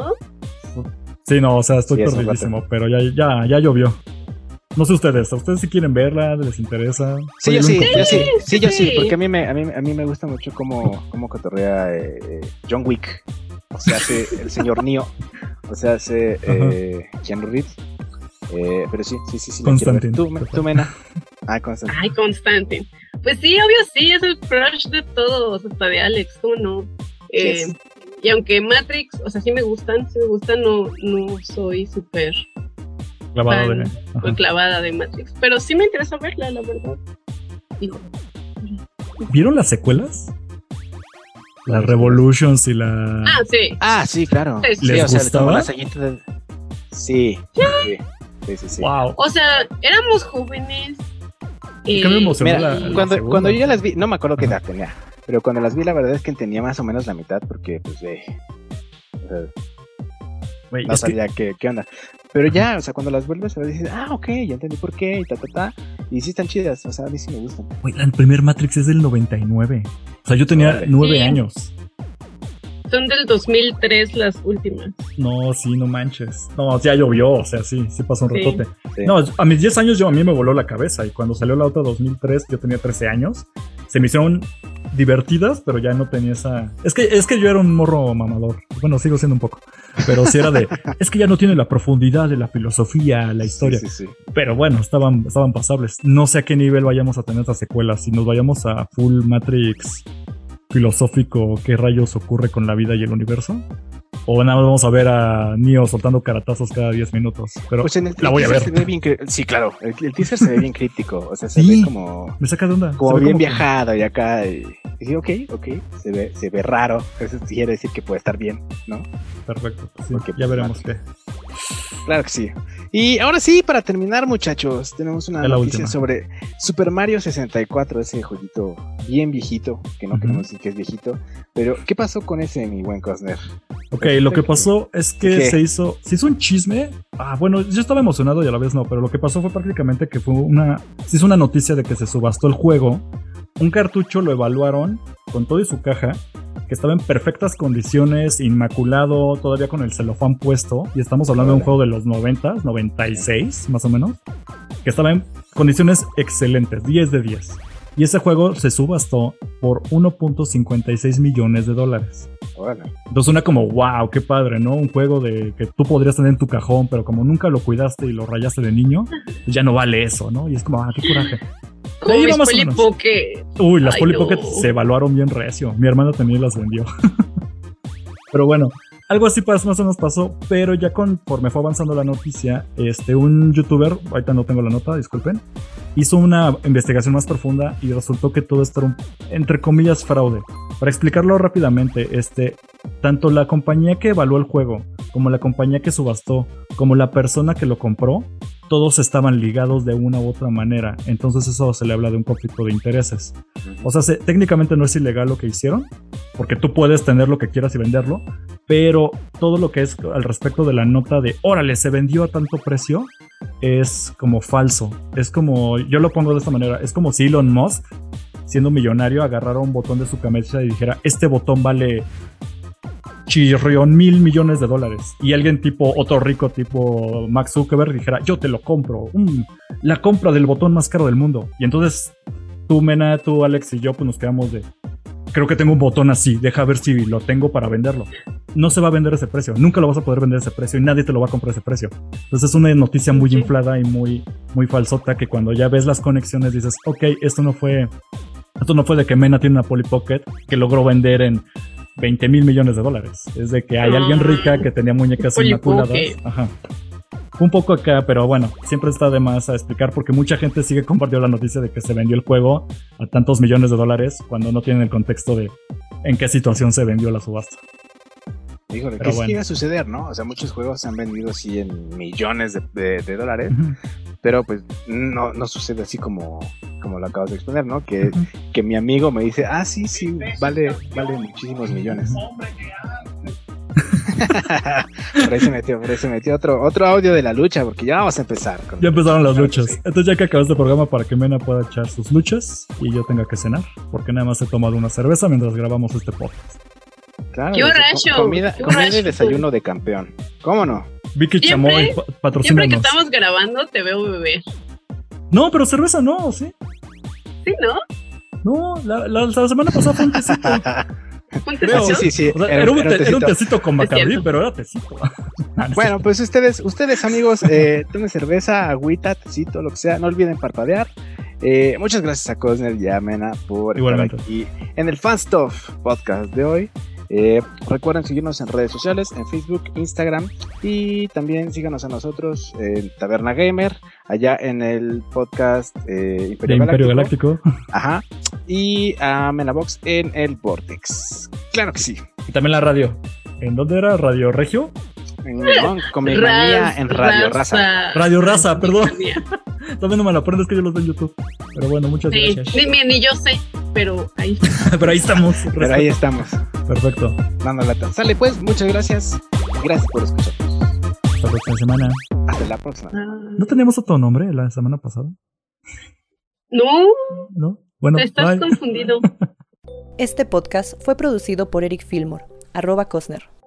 Sí, no, o sea, estoy perdidísimo, pero ya llovió. No sé ustedes, ¿a ustedes si quieren verla? ¿Les interesa? Sí, yo sí, yo sí, porque a mí me gusta mucho cómo cotorrea John Wick. O sea, hace el señor Neo. O sea, hace Keanu Reeves. Pero sí. Constantine. Tú, Mena. Constantine. Pues sí, obvio sí, es el crush de todos, hasta de Alex, ¿cómo no? Yes. Y aunque Matrix, o sea, sí me gustan, no soy súper clavada de Matrix. Pero sí me interesa verla, la verdad. ¿Vieron las secuelas? Las Revolutions y la... Ah, sí. Ah, sí, claro. Sí, ¿les gustaba? Sí. Wow. O sea, éramos jóvenes. Cuando yo ya las vi, no me acuerdo qué edad tenía, pero cuando las vi la verdad es que tenía más o menos la mitad, porque pues no sabía qué onda. Pero ya, o sea, cuando las vuelves a ver dices, ya entendí por qué, y y sí están chidas, o sea, a mí sí me gustan. Güey, el primer Matrix es del 99. O sea, yo tenía 9 años. Son del 2003 las últimas. No, sí, no manches. No, ya llovió, o sea, sí pasó un ratote. Sí. No, a mis 10 años a mí me voló la cabeza, y cuando salió la otra 2003 yo tenía 13 años. Se me hicieron divertidas, pero ya no tenía esa... Es que yo era un morro mamador. Bueno, sigo siendo un poco. Pero sí era de... es que ya no tiene la profundidad de la filosofía, la historia. Sí. Pero bueno, estaban pasables. No sé a qué nivel vayamos a tener estas secuelas. Si nos vayamos a full Matrix... filosófico, qué rayos ocurre con la vida y el universo, o nada más vamos a ver a Neo soltando caratazos cada 10 minutos, pero pues la voy a ver. Sí, claro, el teaser se ve bien crítico, o sea, se ve como... me saca de onda. Como bien como viajado y acá, y sí, ok, se ve raro, eso quiere decir que puede estar bien, ¿no? Perfecto, sí, porque, ya veremos qué. Claro que sí. Y ahora sí, para terminar, muchachos, tenemos una noticia sobre Super Mario 64, ese jueguito bien viejito, que no queremos decir que es viejito, pero ¿qué pasó con ese, mi buen Costner? Ok, lo que pasó es que se hizo un chisme. Bueno, yo estaba emocionado y a la vez no, pero lo que pasó fue prácticamente que se hizo una noticia de que se subastó el juego. Un cartucho lo evaluaron con todo y su caja, que estaba en perfectas condiciones, inmaculado, todavía con el celofán puesto, y estamos hablando de un juego de los 90s, 96 más o menos, que estaba en condiciones excelentes, 10 de 10. Y ese juego se subastó por $1.56 millones. Bueno. Entonces suena como, wow, qué padre, ¿no? Un juego que tú podrías tener en tu cajón, pero como nunca lo cuidaste y lo rayaste de niño, pues ya no vale eso, ¿no? Y es como, qué coraje. De ahí vamos a Pocket. Uy, las Polly Pocket se evaluaron bien recio. Mi hermano también las vendió. Pero bueno, algo así más o menos pasó, pero ya conforme fue avanzando la noticia, un youtuber, ahorita no tengo la nota, disculpen, hizo una investigación más profunda y resultó que todo esto era un, entre comillas, fraude. Para explicarlo rápidamente, tanto la compañía que evaluó el juego, como la compañía que subastó, como la persona que lo compró, todos estaban ligados de una u otra manera. Entonces eso se le habla de un conflicto de intereses. O sea, técnicamente no es ilegal lo que hicieron, porque tú puedes tener lo que quieras y venderlo, pero todo lo que es al respecto de la nota de órale, se vendió a tanto precio, es como falso. Es como, yo lo pongo de esta manera, es como si Elon Musk, siendo millonario, agarrara un botón de su camisa y dijera, este botón vale... chirrión $1,000,000,000, y alguien tipo otro rico tipo Mark Zuckerberg dijera, yo te lo compro, la compra del botón más caro del mundo, y entonces tú, Mena, tú, Alex y yo pues nos quedamos de, creo que tengo un botón así, deja ver si lo tengo para venderlo. No se va a vender ese precio, nunca lo vas a poder vender ese precio y nadie te lo va a comprar ese precio. Entonces es una noticia muy inflada y muy, muy falsota, que cuando ya ves las conexiones dices, ok, esto no fue de que Mena tiene una Polly Pocket que logró vender en $20,000,000,000. Es de que hay alguien rica que tenía muñecas inmaculadas. Ajá. Un poco acá, pero bueno, siempre está de más a explicar, porque mucha gente sigue compartiendo la noticia de que se vendió el juego a tantos millones de dólares cuando no tienen el contexto de en qué situación se vendió la subasta. Híjole, pero sí llega a suceder, ¿no? O sea, muchos juegos se han vendido así en millones de dólares, pero pues no sucede así como lo acabas de exponer, ¿no? Que mi amigo me dice, sí, vale muchísimos millones. Por ahí se metió otro audio de la lucha, porque ya vamos a empezar. Ya empezaron las luchas. Sí. Entonces, ya que acabaste el programa, para que Mena pueda echar sus luchas y yo tenga que cenar, porque nada más he tomado una cerveza mientras grabamos este podcast. Claro, ¡qué borracho! Comida y desayuno de campeón. ¿Cómo no? Vicky Chamoy, patrocínanos. Siempre que estamos grabando te veo beber. No, pero cerveza no, ¿sí? ¿Sí, no? No, la semana pasada fue un tecito. Sí. Era un tecito con Bacardí, pero era tecito. Bueno, pues ustedes amigos, tomen cerveza, agüita, tecito, lo que sea. No olviden parpadear. Muchas gracias a Cosner y a Mena por estar aquí en el Fanstuff podcast de hoy. Recuerden seguirnos en redes sociales, en Facebook, Instagram, y también síganos a nosotros en Taberna Gamer, allá en el podcast Imperio Galáctico. Ajá. Y a Menabox en el Vortex. Claro que sí. Y también la radio. ¿En dónde era? ¿Radio Regio? En Radio Raza. Radio Raza, perdón. También no me la aprendes, que yo los veo en YouTube. Pero bueno, muchas gracias. Ni yo sé, pero ahí. Pero ahí estamos. Pero ahí estamos. Perfecto. Dando lata. Sale pues, muchas gracias. Gracias por escucharnos. Hasta la próxima semana. Hasta la próxima. ¿No teníamos otro nombre la semana pasada? No. Bueno, te estás confundido. Este podcast fue producido por Eric Fillmore, @Cosner.